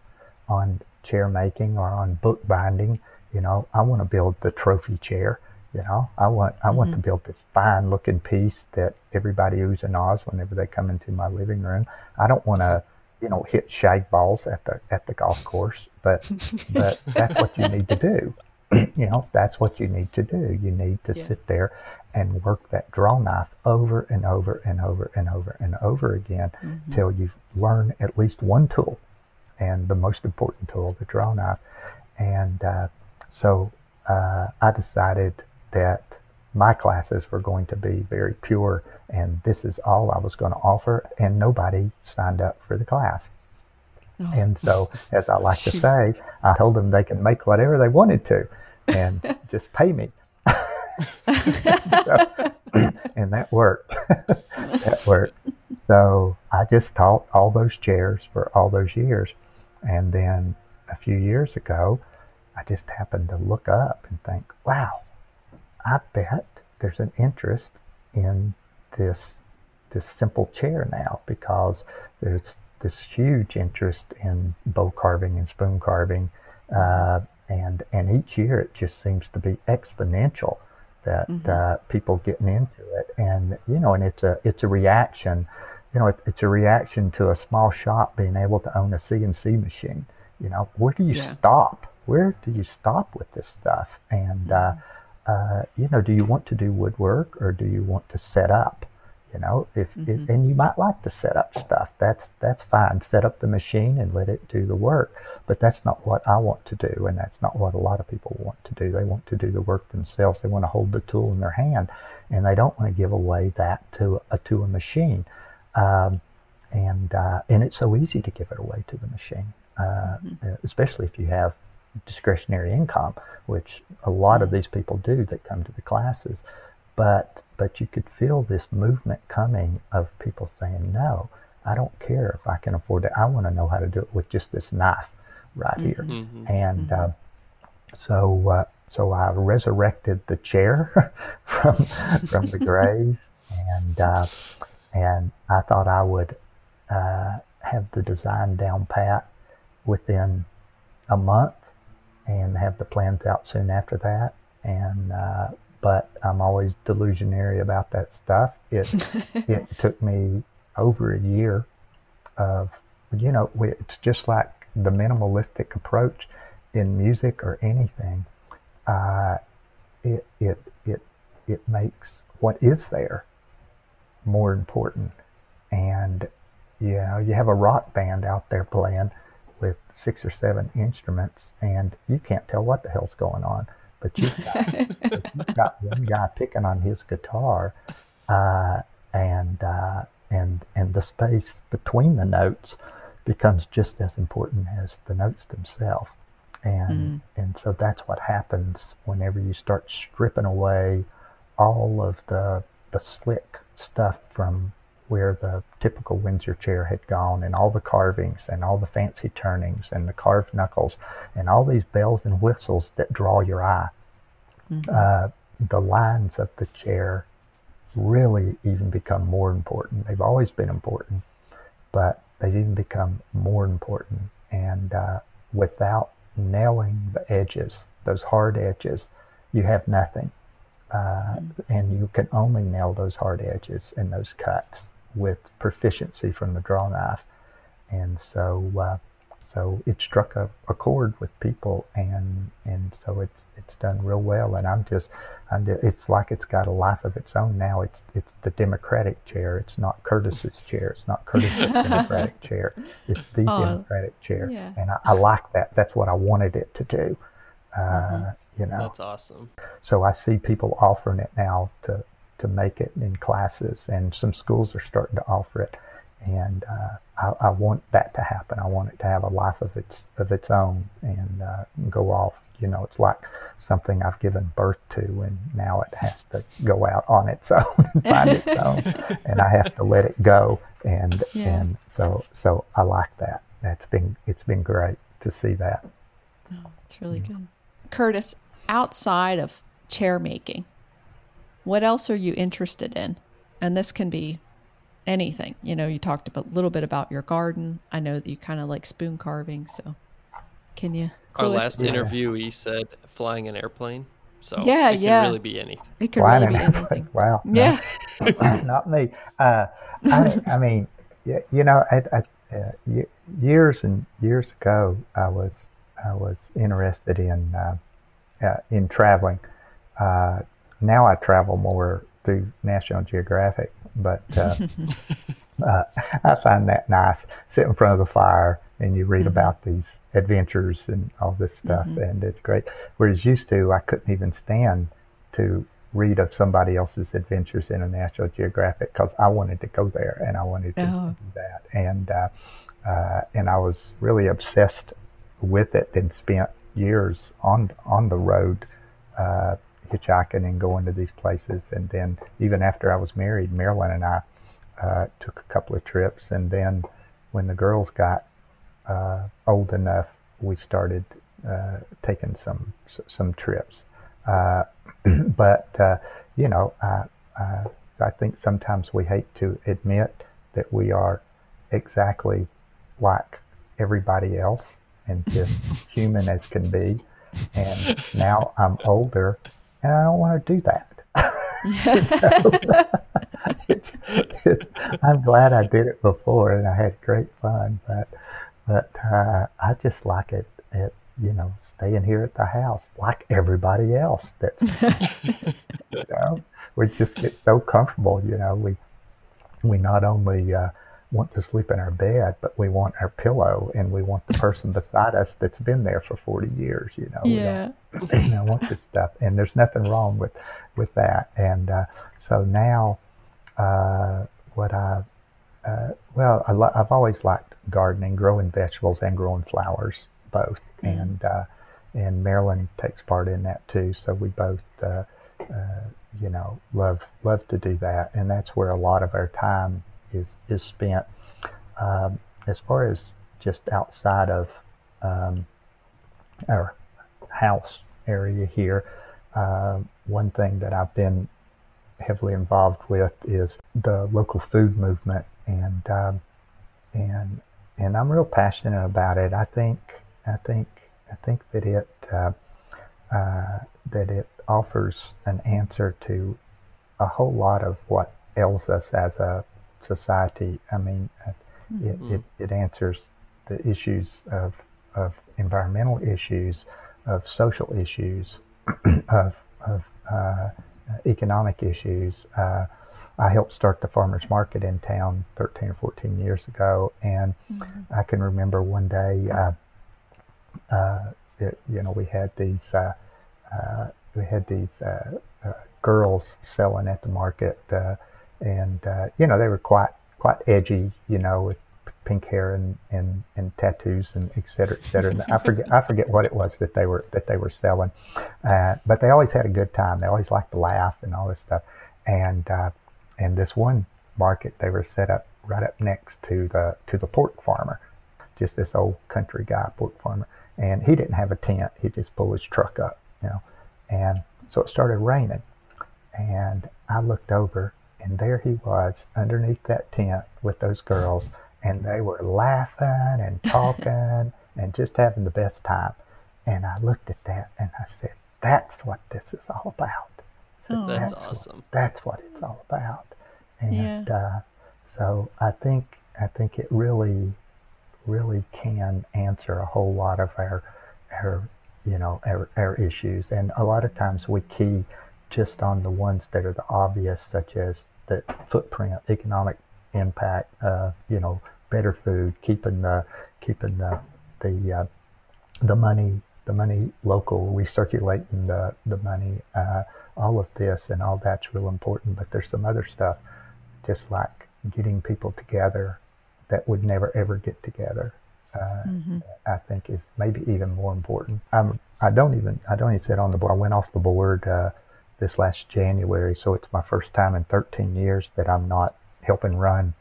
on chair making or on book binding, you know, I want to build the trophy chair. You know, I want to build this fine looking piece that everybody oohs and ahs whenever they come into my living room. I don't want to, you know, hit shag balls at the golf course, but that's what you need to do. You know, that's what you need to do. You need to sit there and work that draw knife over and over and over and over and over again till you've learned at least one tool, and the most important tool, the draw knife. And so I decided that my classes were going to be very pure, and this is all I was going to offer, and nobody signed up for the class. Oh. And so, as I like to say, I told them they can make whatever they wanted to and just pay me. And that worked. That worked. So I just taught all those chairs for all those years. And then a few years ago, I just happened to look up and think, wow, I bet there's an interest in this simple chair now, because there's this huge interest in bow carving and spoon carving, and each year it just seems to be exponential that people getting into it, and you know, and it's a reaction, you know, it's a reaction to a small shop being able to own a CNC machine. You know, where do you stop? Where do you stop with this stuff? And you know, do you want to do woodwork, or do you want to set up? You know, if and you might like to set up stuff. That's fine. Set up the machine and let it do the work. But that's not what I want to do, and that's not what a lot of people want to do. They want to do the work themselves. They want to hold the tool in their hand, and they don't want to give away that to a machine. And it's so easy to give it away to the machine, especially if you have discretionary income, which a lot of these people do that come to the classes, but you could feel this movement coming of people saying, no, I don't care if I can afford it. I want to know how to do it with just this knife right here. And so I resurrected the chair from the grave, and I thought I would have the design down pat within a month and have the plans out soon after that. And but I'm always delusionary about that stuff. It took me over a year of, you know, it's just like the minimalistic approach in music or anything. It makes what is there more important. And you know, you have a rock band out there playing with 6 or 7 instruments, and you can't tell what the hell's going on. But you've got one guy picking on his guitar, and the space between the notes becomes just as important as the notes themselves. And so that's what happens whenever you start stripping away all of the slick stuff from where the typical Windsor chair had gone, and all the carvings and all the fancy turnings and the carved knuckles and all these bells and whistles that draw your eye. The lines of the chair really even become more important. They've always been important, but they even become more important. And without nailing the edges, those hard edges, you have nothing. And you can only nail those hard edges and those cuts with proficiency from the draw knife. And so it struck a chord with people, and so it's done real well. And it's like it's got a life of its own now. It's the Democratic chair. It's not Curtis's chair. It's not Curtis's Democratic chair. It's the Democratic chair. Yeah. And I like that. That's what I wanted it to do. You know, that's awesome. So I see people offering it now to make it in classes, and some schools are starting to offer it. And I want that to happen. I want it to have a life of its own and go off. You know, it's like something I've given birth to, and now it has to go out on its own and find its own, and I have to let it go. And and so I like that. It's been great to see that. Oh, that's really good. Curtis, outside of chair making, what else are you interested in? And this can be anything. You know, you talked a little bit about your garden. I know that you kind of like spoon carving, so can you clue us? Our last interview, he said flying an airplane. So yeah, it can really be anything. It can really be anything. Wow. Yeah. Not me. I mean, you know, I years and years ago, I was interested in traveling. Now I travel more through National Geographic, but I find that nice. Sit in front of the fire and you read mm-hmm. about these adventures and all this stuff, mm-hmm. and it's great. Whereas used to, I couldn't even stand to read of somebody else's adventures in a National Geographic because I wanted to go there and I wanted to do that. And I was really obsessed with it and spent years on the road hitchhiking and going to these places. And then even after I was married, Marilyn and I took a couple of trips. And then when the girls got old enough, we started taking some trips. But you know, I think sometimes we hate to admit that we are exactly like everybody else and just human as can be. And now I'm older and I don't want to do that. I'm glad I did it before and I had great fun, but I just like it at, you know, staying here at the house like everybody else. That's, you know, we just get so comfortable, you know, we not only want to sleep in our bed, but we want our pillow and we want the person beside us that's been there for 40 years, you know. Yeah. We don't want this stuff. And there's nothing wrong with that. And so now what I... I've always liked gardening, growing vegetables and growing flowers, both. Mm-hmm. And Marilyn takes part in that too. So we both, you know, love to do that. And that's where a lot of our time is spent. As far as just outside of our house area here, one thing that I've been heavily involved with is the local food movement. And I'm real passionate about it. I think that it offers an answer to a whole lot of what ails us as a society. I mean, mm-hmm. it answers the issues of environmental issues, of social issues, of economic issues. I helped start the farmers market in town 13 or 14 years ago, and mm-hmm. I can remember one day, we had these girls selling at the market, and you know, they were quite edgy, you know, with pink hair and tattoos and et cetera, et cetera. And I forget what it was that they were selling, but they always had a good time. They always liked to laugh and all this stuff, and this one market, they were set up right up next to the pork farmer, just this old country guy, pork farmer. And he didn't have a tent. He just pulled his truck up, you know. And so it started raining. And I looked over, and there he was underneath that tent with those girls. And they were laughing and talking and just having the best time. And I looked at that, and I said, that's what this is all about. So that's awesome. That's what it's all about. And so I think it really, really can answer a whole lot of our issues. And a lot of times we key just on the ones that are the obvious, such as the footprint, economic impact, you know, better food, keeping the money local, recirculating the money, all of this and all that's real important. But there's some other stuff, just like getting people together that would never ever get together. Mm-hmm. I think is maybe even more important. I don't even sit on the board. I went off the board this last January, so it's my first time in 13 years that I'm not helping run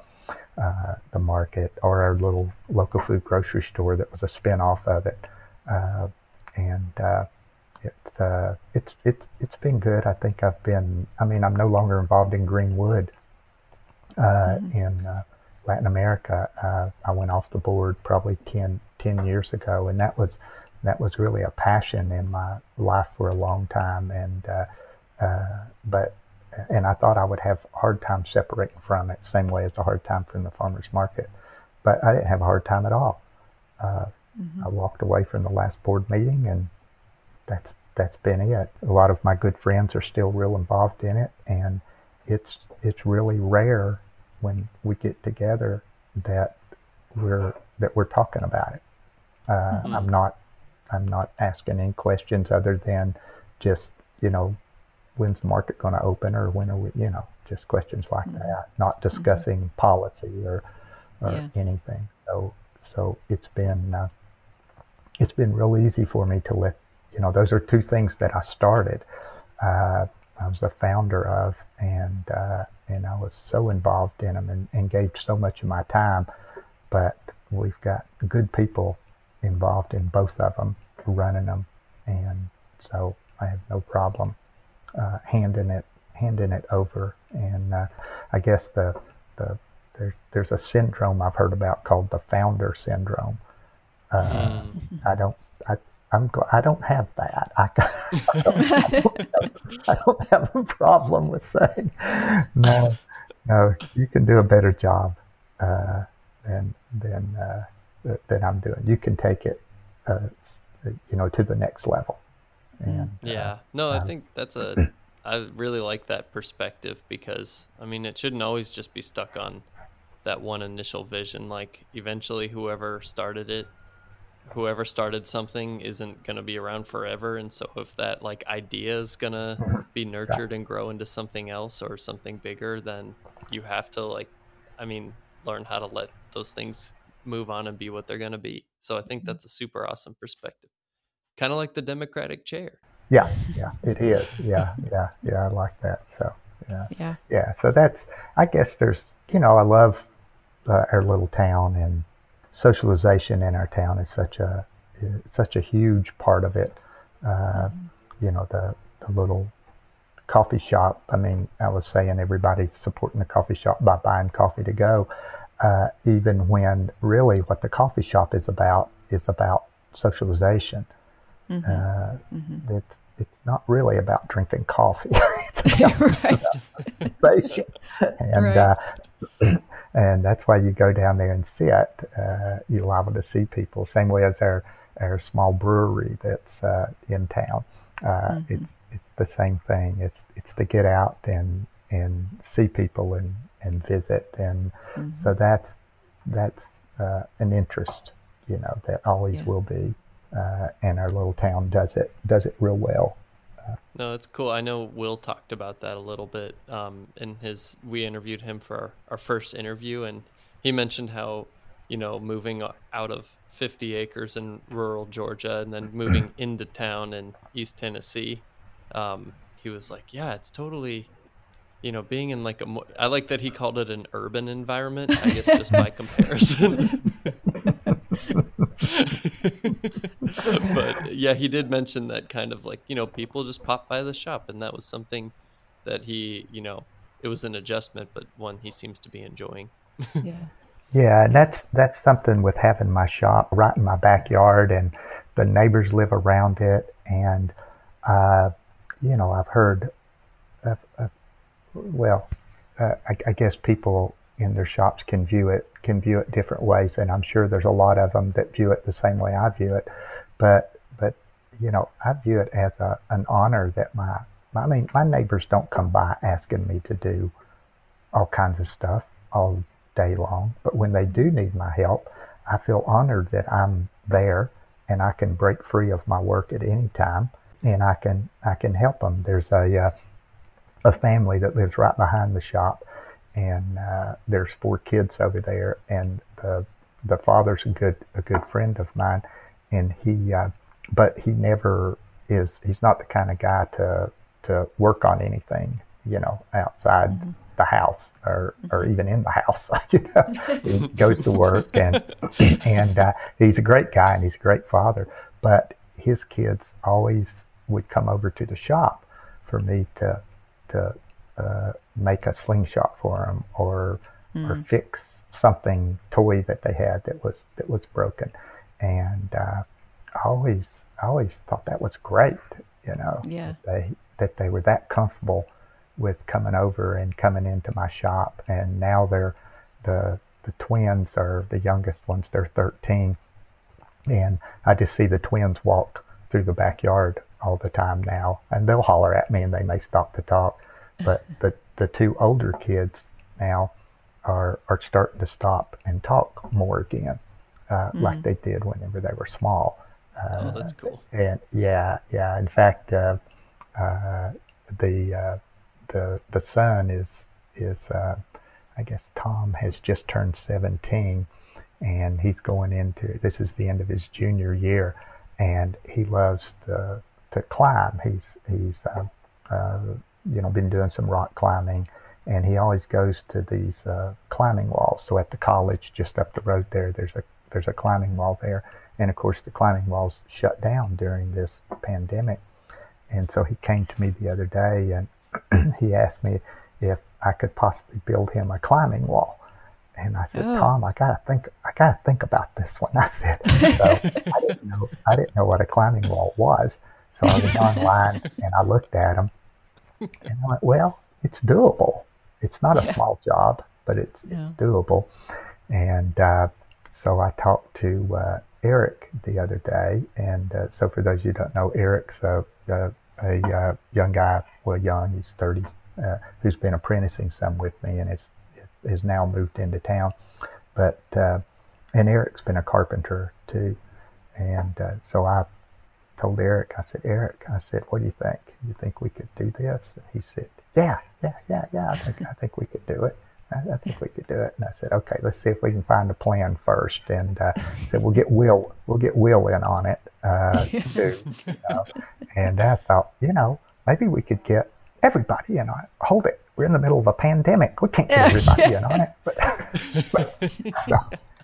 the market or our little local food grocery store that was a spin off of it. and it's been good. I think I've been. I mean, I'm no longer involved in Greenwood in Latin America. I went off the board probably 10 years ago, and that was really a passion in my life for a long time. And but I thought I would have a hard time separating from it, same way as a hard time from the farmers market. But I didn't have a hard time at all. I walked away from the last board meeting, and that's been it. A lot of my good friends are still real involved in it, and it's really rare when we get together that we're talking about it. I'm not asking any questions other than just, when's the market going to open, or when are we, just questions like that, not discussing policy or anything. So it's been real easy for me to let, those are two things that I started. I was the founder of, and I was so involved in them and engaged so much of my time, but we've got good people involved in both of them, running them, and so I have no problem handing it over. And I guess there's a syndrome I've heard about called the founder syndrome. I don't have that. I don't have a problem with saying no. You can do a better job than I'm doing. You can take it, to the next level. And, I think that's I really like that perspective, because it shouldn't always just be stuck on that one initial vision. Like, eventually whoever started something isn't going to be around forever. And so if that idea is going to be nurtured and grow into something else or something bigger, then you have to learn how to let those things move on and be what they're going to be. So I think that's a super awesome perspective. Kind of like the Democratic chair. Yeah, it is. Yeah, I like that. So, yeah. So that's, I guess there's, I love our little town, and socialization in our town is such a huge part of it. The little coffee shop. I was saying everybody's supporting the coffee shop by buying coffee to go. Even when really what the coffee shop is about socialization. It's not really about drinking coffee. It's about socialization. And that's why you go down there and sit. You're liable to see people, same way as our small brewery that's in town. It's the same thing. It's to get out and see people and visit, and so that's an interest, that always will be, and our little town does it real well. No, that's cool. I know Will talked about that a little bit. We interviewed him for our first interview, and he mentioned how, moving out of 50 acres in rural Georgia and then moving into town in East Tennessee, he was like, yeah, it's totally, being in I like that he called it an urban environment, I guess, just by comparison. But yeah, he did mention that kind of people just pop by the shop, and that was something that he, it was an adjustment, but one he seems to be enjoying. Yeah, and that's something with having my shop right in my backyard, and the neighbors live around it, and I've heard, I guess people in their shops can view it different ways, and I'm sure there's a lot of them that view it the same way I view it, but I view it as an honor that my neighbors don't come by asking me to do all kinds of stuff all day long, but when they do need my help, I feel honored that I'm there, and I can break free of my work at any time, and I can help them. There's a family that lives right behind the shop, and there's 4 kids over there, and the father's a good friend of mine, and he but he never is, he's not the kind of guy to work on anything outside the house or even in the house. He goes to work, and he's a great guy, and he's a great father, but his kids always would come over to the shop for me to make a slingshot for them or fix something toy that they had that was broken, and I always thought that was great, that they were that comfortable with coming over and coming into my shop. And now they're the twins are the youngest ones, they're 13, and I just see the twins walk through the backyard all the time now, and they'll holler at me and they may stop to talk, but the two older kids now are starting to stop and talk more again, like they did whenever they were small. Oh, that's cool. And yeah. In fact, the son is I guess Tom has just turned 17, and he's going into, this is the end of his junior year, and he loves to climb. He's been doing some rock climbing, and he always goes to these climbing walls. So at the college, just up the road there's a climbing wall there. And of course, the climbing walls shut down during this pandemic. And so he came to me the other day, and he asked me if I could possibly build him a climbing wall. And I said, Tom, I gotta think about this one. I said, so I didn't know what a climbing wall was. So I was online and I looked at him, and I went, well, it's doable. It's not a small job, but it's doable. And so I talked to Eric the other day, and so for those of you who don't know, Eric's a young guy, he's 30, who's been apprenticing some with me and is now moved into town, but and Eric's been a carpenter too, and so I told Eric, I said, what do you think? You think we could do this? And he said, yeah, I think we could do it. I think we could do it. And I said, okay, let's see if we can find a plan first. And I said, we'll get Will in on it too. And I thought, maybe we could get everybody in on it. Hold it, we're in the middle of a pandemic. We can't get everybody in on it. But so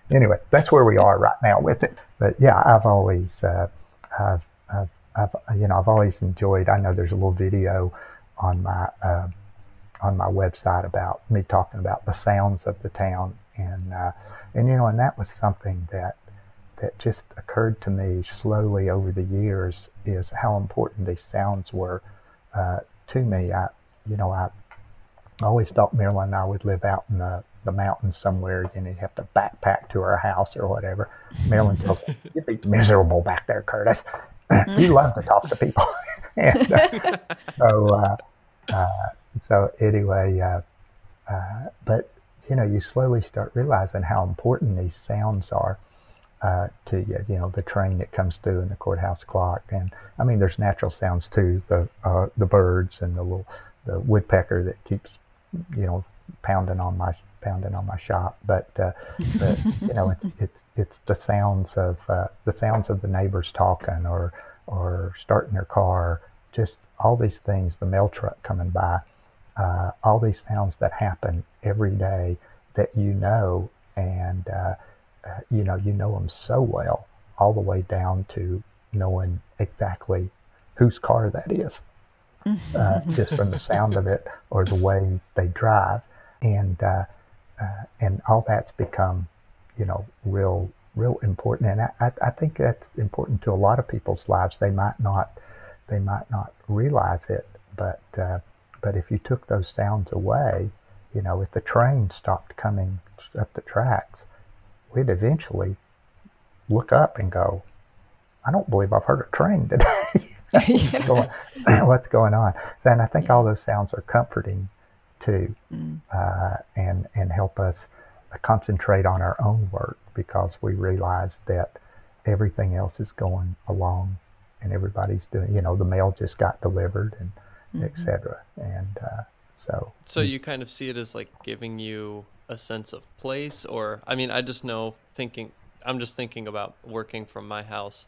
anyway, that's where we are right now with it. But yeah, I've always, I've always enjoyed. I know there's a little video on my website about me talking about the sounds of the town, and that was something that just occurred to me slowly over the years, is how important these sounds were to me. I always thought Marilyn and I would live out in the mountains somewhere, and you'd have to backpack to our house or whatever. Marilyn tells me, you'd be miserable back there, Curtis. You love to talk to people. And, so anyway, but you slowly start realizing how important these sounds are to you. The train that comes through and the courthouse clock, and I mean, there's natural sounds too, the birds and the woodpecker that keeps pounding on my shop. But it's the sounds of the neighbors talking or starting their car, just all these things, the mail truck coming by, all these sounds that happen every day that and you know them so well, all the way down to knowing exactly whose car that is, just from the sound of it or the way they drive, and all that's become, real important, and I think that's important to a lot of people's lives. They might not realize it, but if you took those sounds away, if the train stopped coming up the tracks, we'd eventually look up and go, I don't believe I've heard a train today. What's going on? And I think all those sounds are comforting too, and help us concentrate on our own work, because we realize that everything else is going along and everybody's doing, the mail just got delivered, and et cetera. And so you kind of see it as like giving you a sense of place, or, I mean, I just know I'm just thinking about working from my house,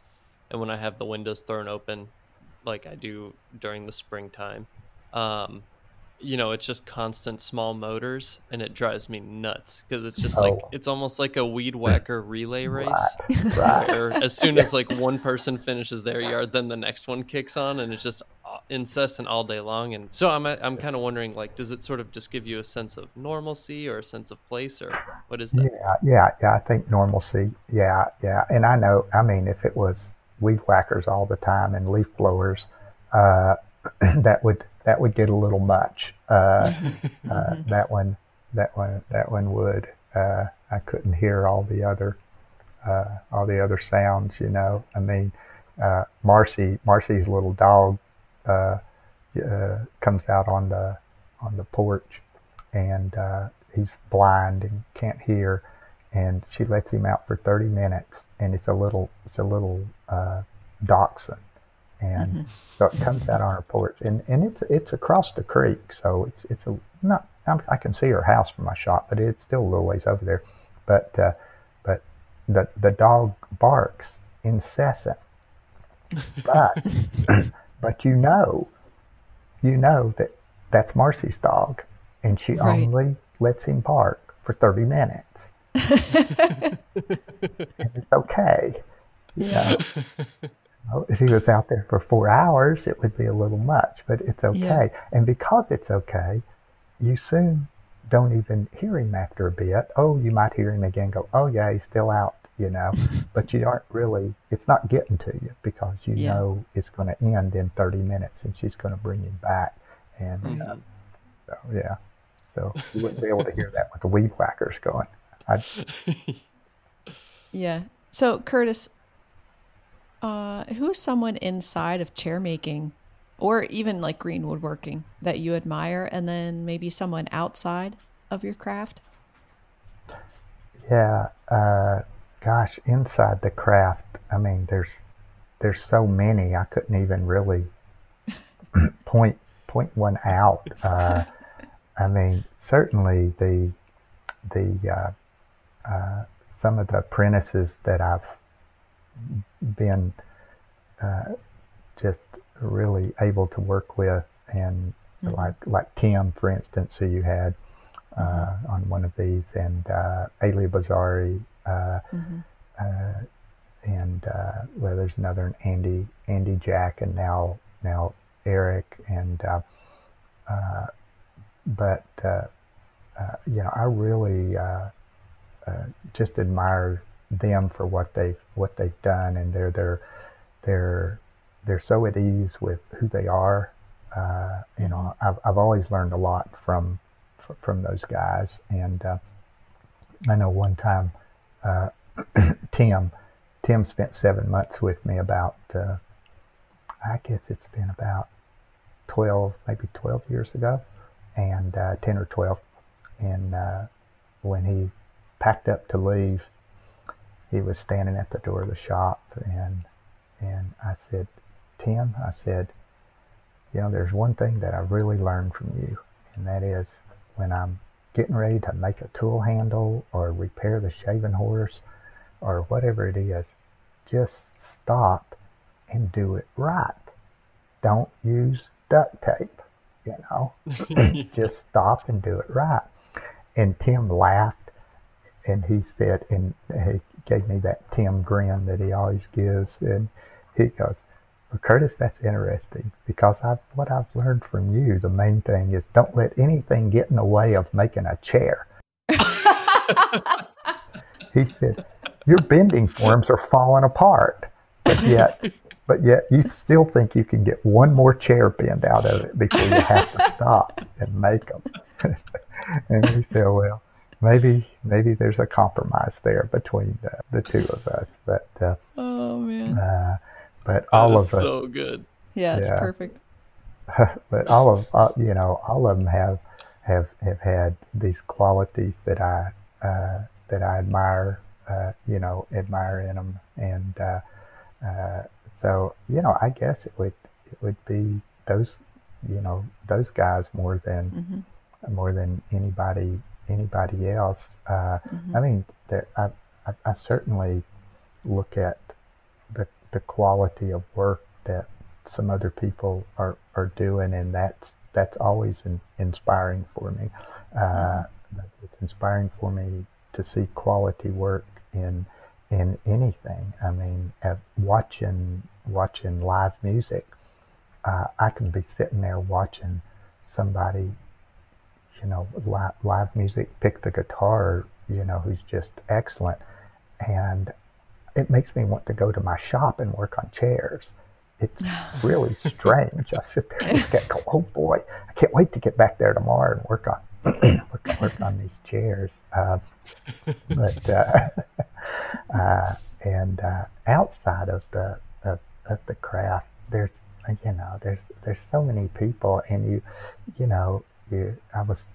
and when I have the windows thrown open, like I do during the springtime, you know, it's just constant small motors, and it drives me nuts because it's just like, it's almost like a weed whacker relay race. Right. Where as soon as like one person finishes their yard, then the next one kicks on, and it's just incessant all day long. And so I'm kind of wondering, like, does it sort of just give you a sense of normalcy or a sense of place, or what is that? Yeah. I think normalcy. Yeah. And I know, I mean, if it was weed whackers all the time and leaf blowers, that would get a little much. That one would. I couldn't hear all the other sounds. You know, I mean, Marcy's little dog comes out on the porch, and he's blind and can't hear, and she lets him out for 30 minutes, and it's a little dachshund. And so it comes out on her porch, and it's across the creek, so I can see her house from my shop, but it's still a little ways over there. But the dog barks incessant, but you know that's Marcy's dog, and she only lets him bark for 30 minutes. And it's okay, you know. If he was out there for 4 hours, it would be a little much, but it's okay. Yeah. And because it's okay, you soon don't even hear him after a bit. Oh, you might hear him again, go, oh yeah, he's still out, you know, but you aren't really, it's not getting to you because you know it's going to end in 30 minutes and she's going to bring him back. And so you wouldn't be able to hear that with the weed whackers going. Yeah. So Curtis, who's someone inside of chair making or even like green woodworking that you admire, and then maybe someone outside of your craft? Yeah. Gosh, inside the craft, I mean, there's so many, I couldn't even really point one out. I mean, certainly the some of the apprentices that I've been just really able to work with, and like Tim, for instance, who you had on one of these, and Ailey Bazzari, and well, there's another, Andy Jack, and now Eric, and but you know, I really just admire them for what they've done, and they're so at ease with who they are. You know, I've always learned a lot from those guys, and I know one time Tim spent 7 months with me about I guess it's been about 12 years ago, and 10 or 12, and when he packed up to leave, he was standing at the door of the shop, and I said, Tim, you know, there's one thing that I really learned from you, and that is when I'm getting ready to make a tool handle or repair the shaving horse or whatever it is, just stop and do it right. Don't use duct tape, you know. Just stop and do it right. And Tim laughed, and he said, and he gave me that Tim grin that he always gives, and he goes, well, Curtis, that's interesting, because what I've learned from you, the main thing is don't let anything get in the way of making a chair. He said, your bending forms are falling apart, but yet you still think you can get one more chair bend out of it before you have to stop and make them. And he said, well, Maybe there's a compromise there between the two of us, but oh man! But all that is of us so good. Yeah, it's perfect. But all of them have had these qualities that I admire, in them, and so you know, I guess it would be those guys more than anybody else. I mean, I certainly look at the quality of work that some other people are doing, and that's that's always inspiring for me. It's inspiring for me to see quality work in anything. I mean, watching live music, I can be sitting there watching somebody, you know, live music, pick the guitar, you know, who's just excellent. And it makes me want to go to my shop and work on chairs. It's really strange. I sit there and look at it and go, oh boy, I can't wait to get back there tomorrow and work on these chairs. But outside of the craft, there's so many people, and I was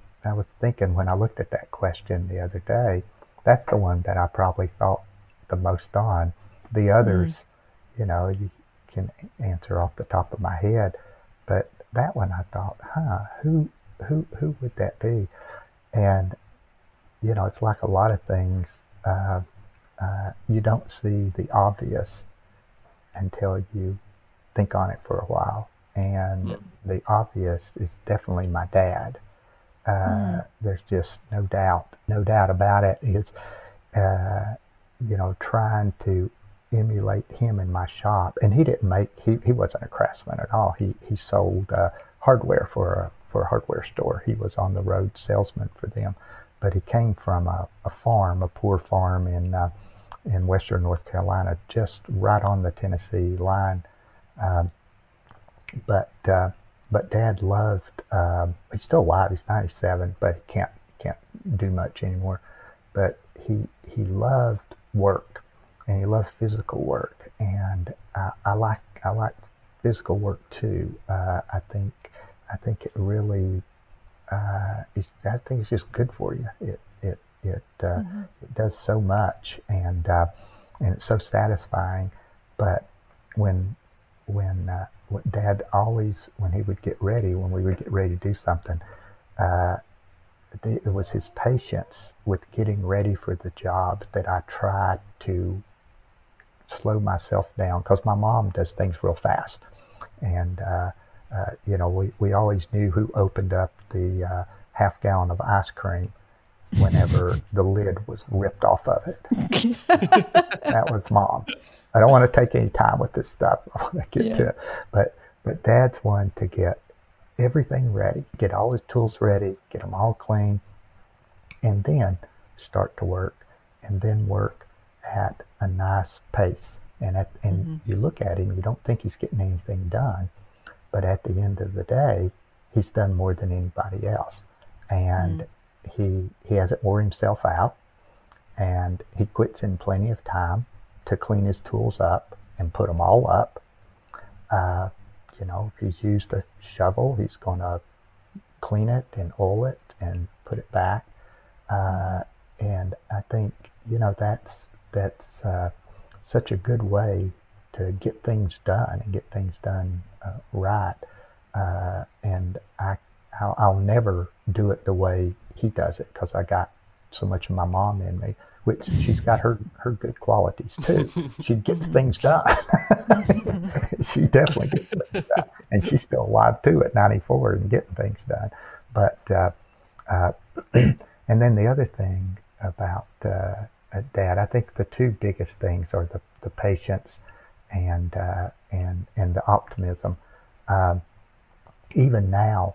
thinking when I looked at that question the other day, that's the one that I probably thought the most on. The others, you can answer off the top of my head, but that one I thought, who would that be? And you know, it's like a lot of things, you don't see the obvious until you think on it for a while. And the obvious is definitely my dad. There's just no doubt about it. It's, trying to emulate him in my shop. And he wasn't a craftsman at all. He sold hardware for a hardware store. He was on the road salesman for them. But he came from a poor farm in western North Carolina, just right on the Tennessee line. But Dad loved. He's still alive. He's 97, but he can't do much anymore. But he loved work, and he loved physical work, and I like physical work too. I think it really. I think it's just good for you. It does so much, and it's so satisfying. But when Dad always, when we would get ready to do something, it was his patience with getting ready for the job that I tried to slow myself down, because my mom does things real fast, and. We always knew who opened up the half gallon of ice cream whenever the lid was ripped off of it. That was Mom. I don't want to take any time with this stuff. I want to get to it. But Dad's one to get everything ready, get all his tools ready, get them all clean, and then start to work, and then work at a nice pace. And you look at him, you don't think he's getting anything done. But at the end of the day, he's done more than anybody else, and he hasn't wore himself out, and he quits in plenty of time to clean his tools up and put them all up. If he's used a shovel, he's going to clean it and oil it and put it back. And I think that's such a good way to get things done and get things done right. And I'll never do it the way he does it, because I got so much of my mom in me, which she's got her good qualities too. She gets things done. She definitely gets things done. And she's still alive too at 94 and getting things done. But, and then the other thing about Dad, I think the two biggest things are the patience and the optimism. Even now,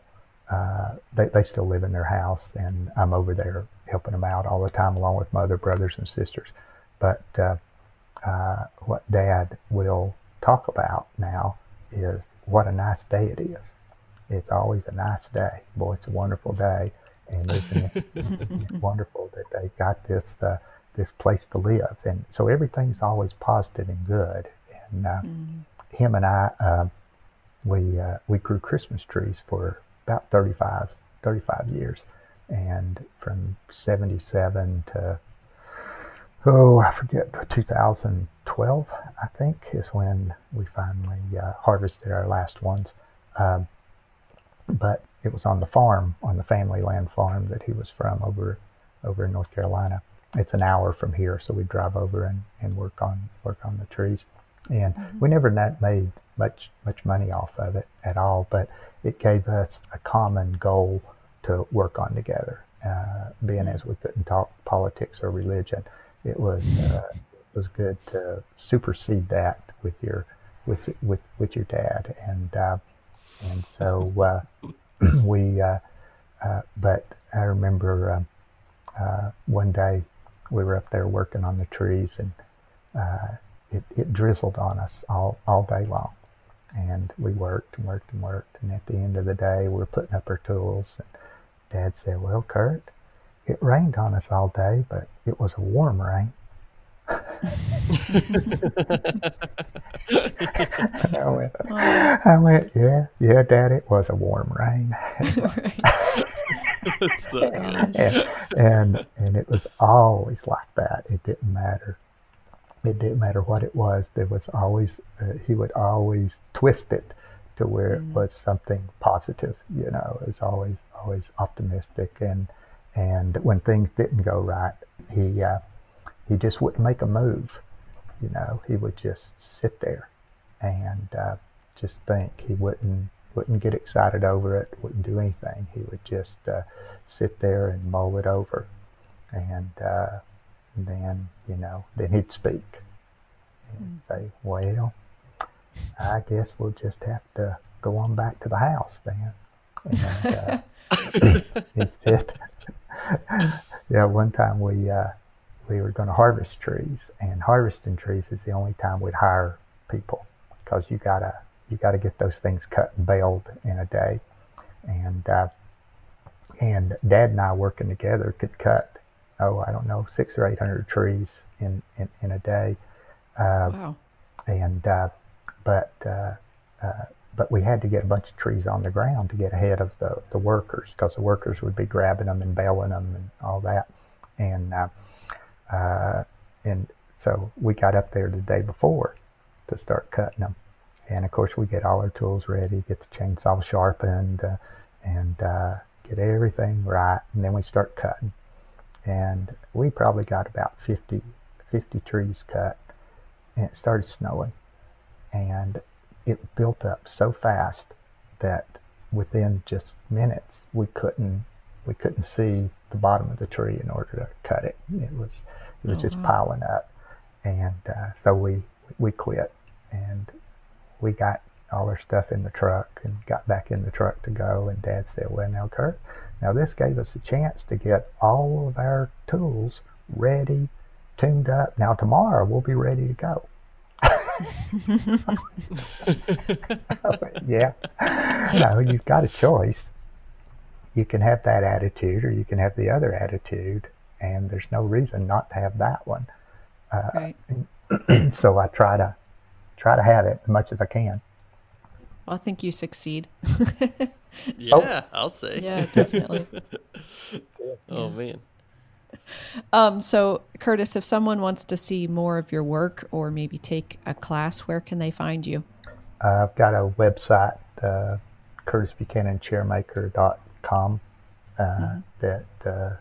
they still live in their house, and I'm over there helping them out all the time, along with my other brothers and sisters. But what Dad will talk about now is what a nice day it is. It's always a nice day. Boy, it's a wonderful day, and isn't it wonderful that they've got this place to live? And so everything's always positive and good. And him and I, we grew Christmas trees for about 35 years, and from 1977 to 2012, I think, is when we finally harvested our last ones. But it was on the farm, on the family land farm that he was from over in North Carolina. It's an hour from here, so we drive over and work on the trees. And we never made much money off of it at all, but it gave us a common goal to work on together. Being as we couldn't talk politics or religion, it was good to supersede that with your dad, and so we. But I remember one day we were up there working on the trees, and it drizzled on us all day long. And we worked. And at the end of the day, we were putting up our tools. And Dad said, "Well, Kurt, it rained on us all day, but it was a warm rain." I went, yeah, Dad, it was a warm rain. That's so good. And it was always like that. It didn't matter. It didn't matter what it was. There was always he would always twist it to where it was something positive. You know, it was always optimistic. And when things didn't go right, he just wouldn't make a move. You know, he would just sit there and just think. He wouldn't get excited over it. Wouldn't do anything. He would just sit there and mull it over. And then, you know, then he'd speak and say, "Well, I guess we'll just have to go on back to the house then." And he said, "Yeah, one time we were going to harvest trees, and harvesting trees is the only time we'd hire people, because you gotta get those things cut and baled in a day." And Dad and I working together could cut, I don't know, 600 or 800 trees in a day. Wow. And, but we had to get a bunch of trees on the ground to get ahead of the workers, because the workers would be grabbing them and baling them and all that. And so we got up there the day before to start cutting them. And of course we get all our tools ready, get the chainsaw sharpened, and get everything right. And then we start cutting. And we probably got about 50 trees cut, and it started snowing, and it built up so fast that within just minutes we couldn't see the bottom of the tree in order to cut it. It was just piling up, and so we quit, and we got all our stuff in the truck and got back in the truck to go. And Dad said, "Well, now, Kurt, now this gave us a chance to get all of our tools ready, tuned up. Now tomorrow we'll be ready to go." Yeah. No, you've got a choice. You can have that attitude, or you can have the other attitude, and there's no reason not to have that one. Right. So I try to have it as much as I can. Well, I think you succeed. Yeah, oh. I'll say. Yeah, definitely. Oh, man. So, Curtis, if someone wants to see more of your work or maybe take a class, where can they find you? I've got a website, curtisbuchananchairmaker.com, that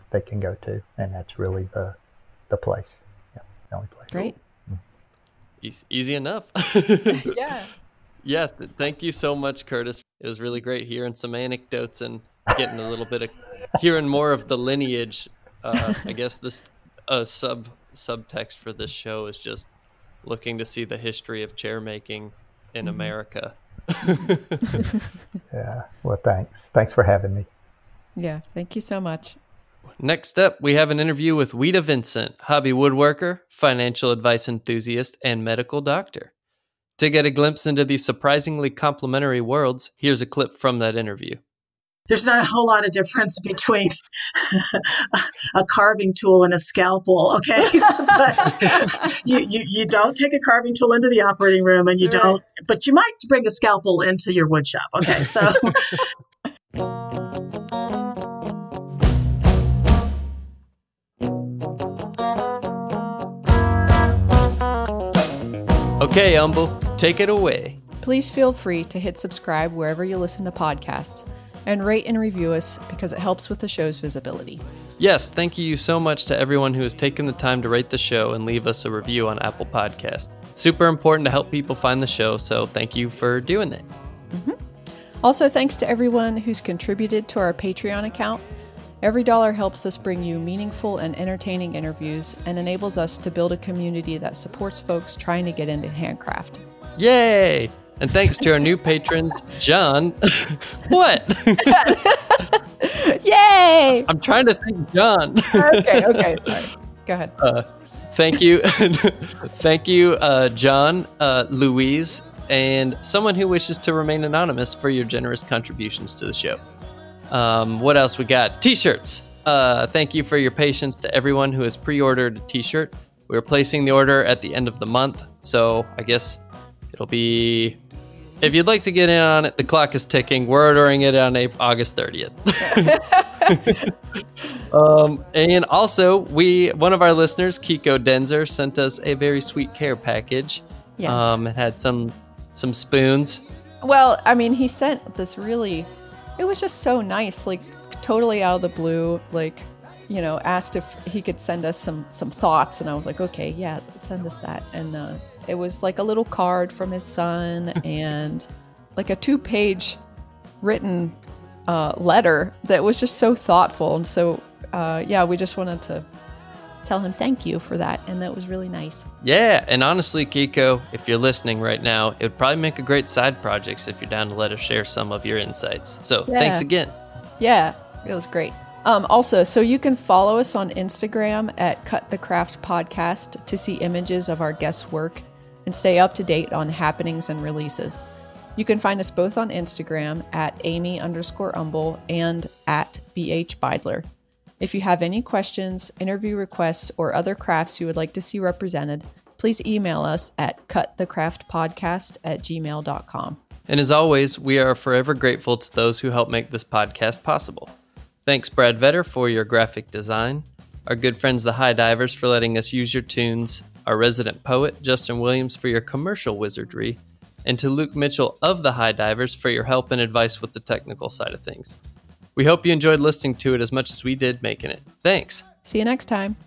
they can go to, and that's really the place. Yeah, the only place. Great. Mm-hmm. Easy enough. Yeah. Yeah, thank you so much, Curtis. It was really great hearing some anecdotes and getting a little bit of hearing more of the lineage. I guess this subtext for this show is just looking to see the history of chair making in America. Yeah, well, thanks for having me. Yeah, thank you so much. Next up, we have an interview with Wita Vincent, hobby woodworker, financial advice enthusiast, and medical doctor. To get a glimpse into these surprisingly complementary worlds, here's a clip from that interview. There's not a whole lot of difference between a carving tool and a scalpel, okay? But you don't take a carving tool into the operating room, and you right. don't, but you might bring a scalpel into your wood shop, okay? So. Okay, Humble, take it away. Please feel free to hit subscribe wherever you listen to podcasts, and rate and review us because it helps with the show's visibility. Yes, thank you so much to everyone who has taken the time to rate the show and leave us a review on Apple Podcasts. Super important to help people find the show, so thank you for doing that. Mm-hmm. Also, thanks to everyone who's contributed to our Patreon account. Every dollar helps us bring you meaningful and entertaining interviews and enables us to build a community that supports folks trying to get into handcraft. Yay! And thanks to our new patrons, John. What? Yay! I'm trying to thank John. Okay, sorry. Go ahead. Thank you. Thank you, John, Louise, and someone who wishes to remain anonymous for your generous contributions to the show. What else we got? T-shirts. Thank you for your patience to everyone who has pre-ordered a T-shirt. We're placing the order at the end of the month, so I guess it'll be... If you'd like to get in on it, the clock is ticking. We're ordering it on August 30th. And also, one of our listeners, Kiko Denzer, sent us a very sweet care package. Yes. It had some spoons. Well, I mean, he sent this really... It was just so nice, like totally out of the blue, like, you know, asked if he could send us some thoughts. And I was like, okay, yeah, send us that. And it was like a little card from his son and like a 2-page written letter that was just so thoughtful. And so, yeah, we just wanted to tell him thank you for that. And that was really nice. Yeah. And honestly, Kiko, if you're listening right now, it would probably make a great side project if you're down to let us share some of your insights. So thanks again. Yeah, it was great. Also, so you can follow us on Instagram at Cut the Craft Podcast to see images of our guests' work and stay up to date on happenings and releases. You can find us both on Instagram at Amy_Umble and at BH Beidler. If you have any questions, interview requests, or other crafts you would like to see represented, please email us at cutthecraftpodcast@gmail.com. And as always, we are forever grateful to those who help make this podcast possible. Thanks, Brad Vetter, for your graphic design, our good friends the High Divers for letting us use your tunes, our resident poet, Justin Williams, for your commercial wizardry, and to Luke Mitchell of the High Divers for your help and advice with the technical side of things. We hope you enjoyed listening to it as much as we did making it. Thanks. See you next time.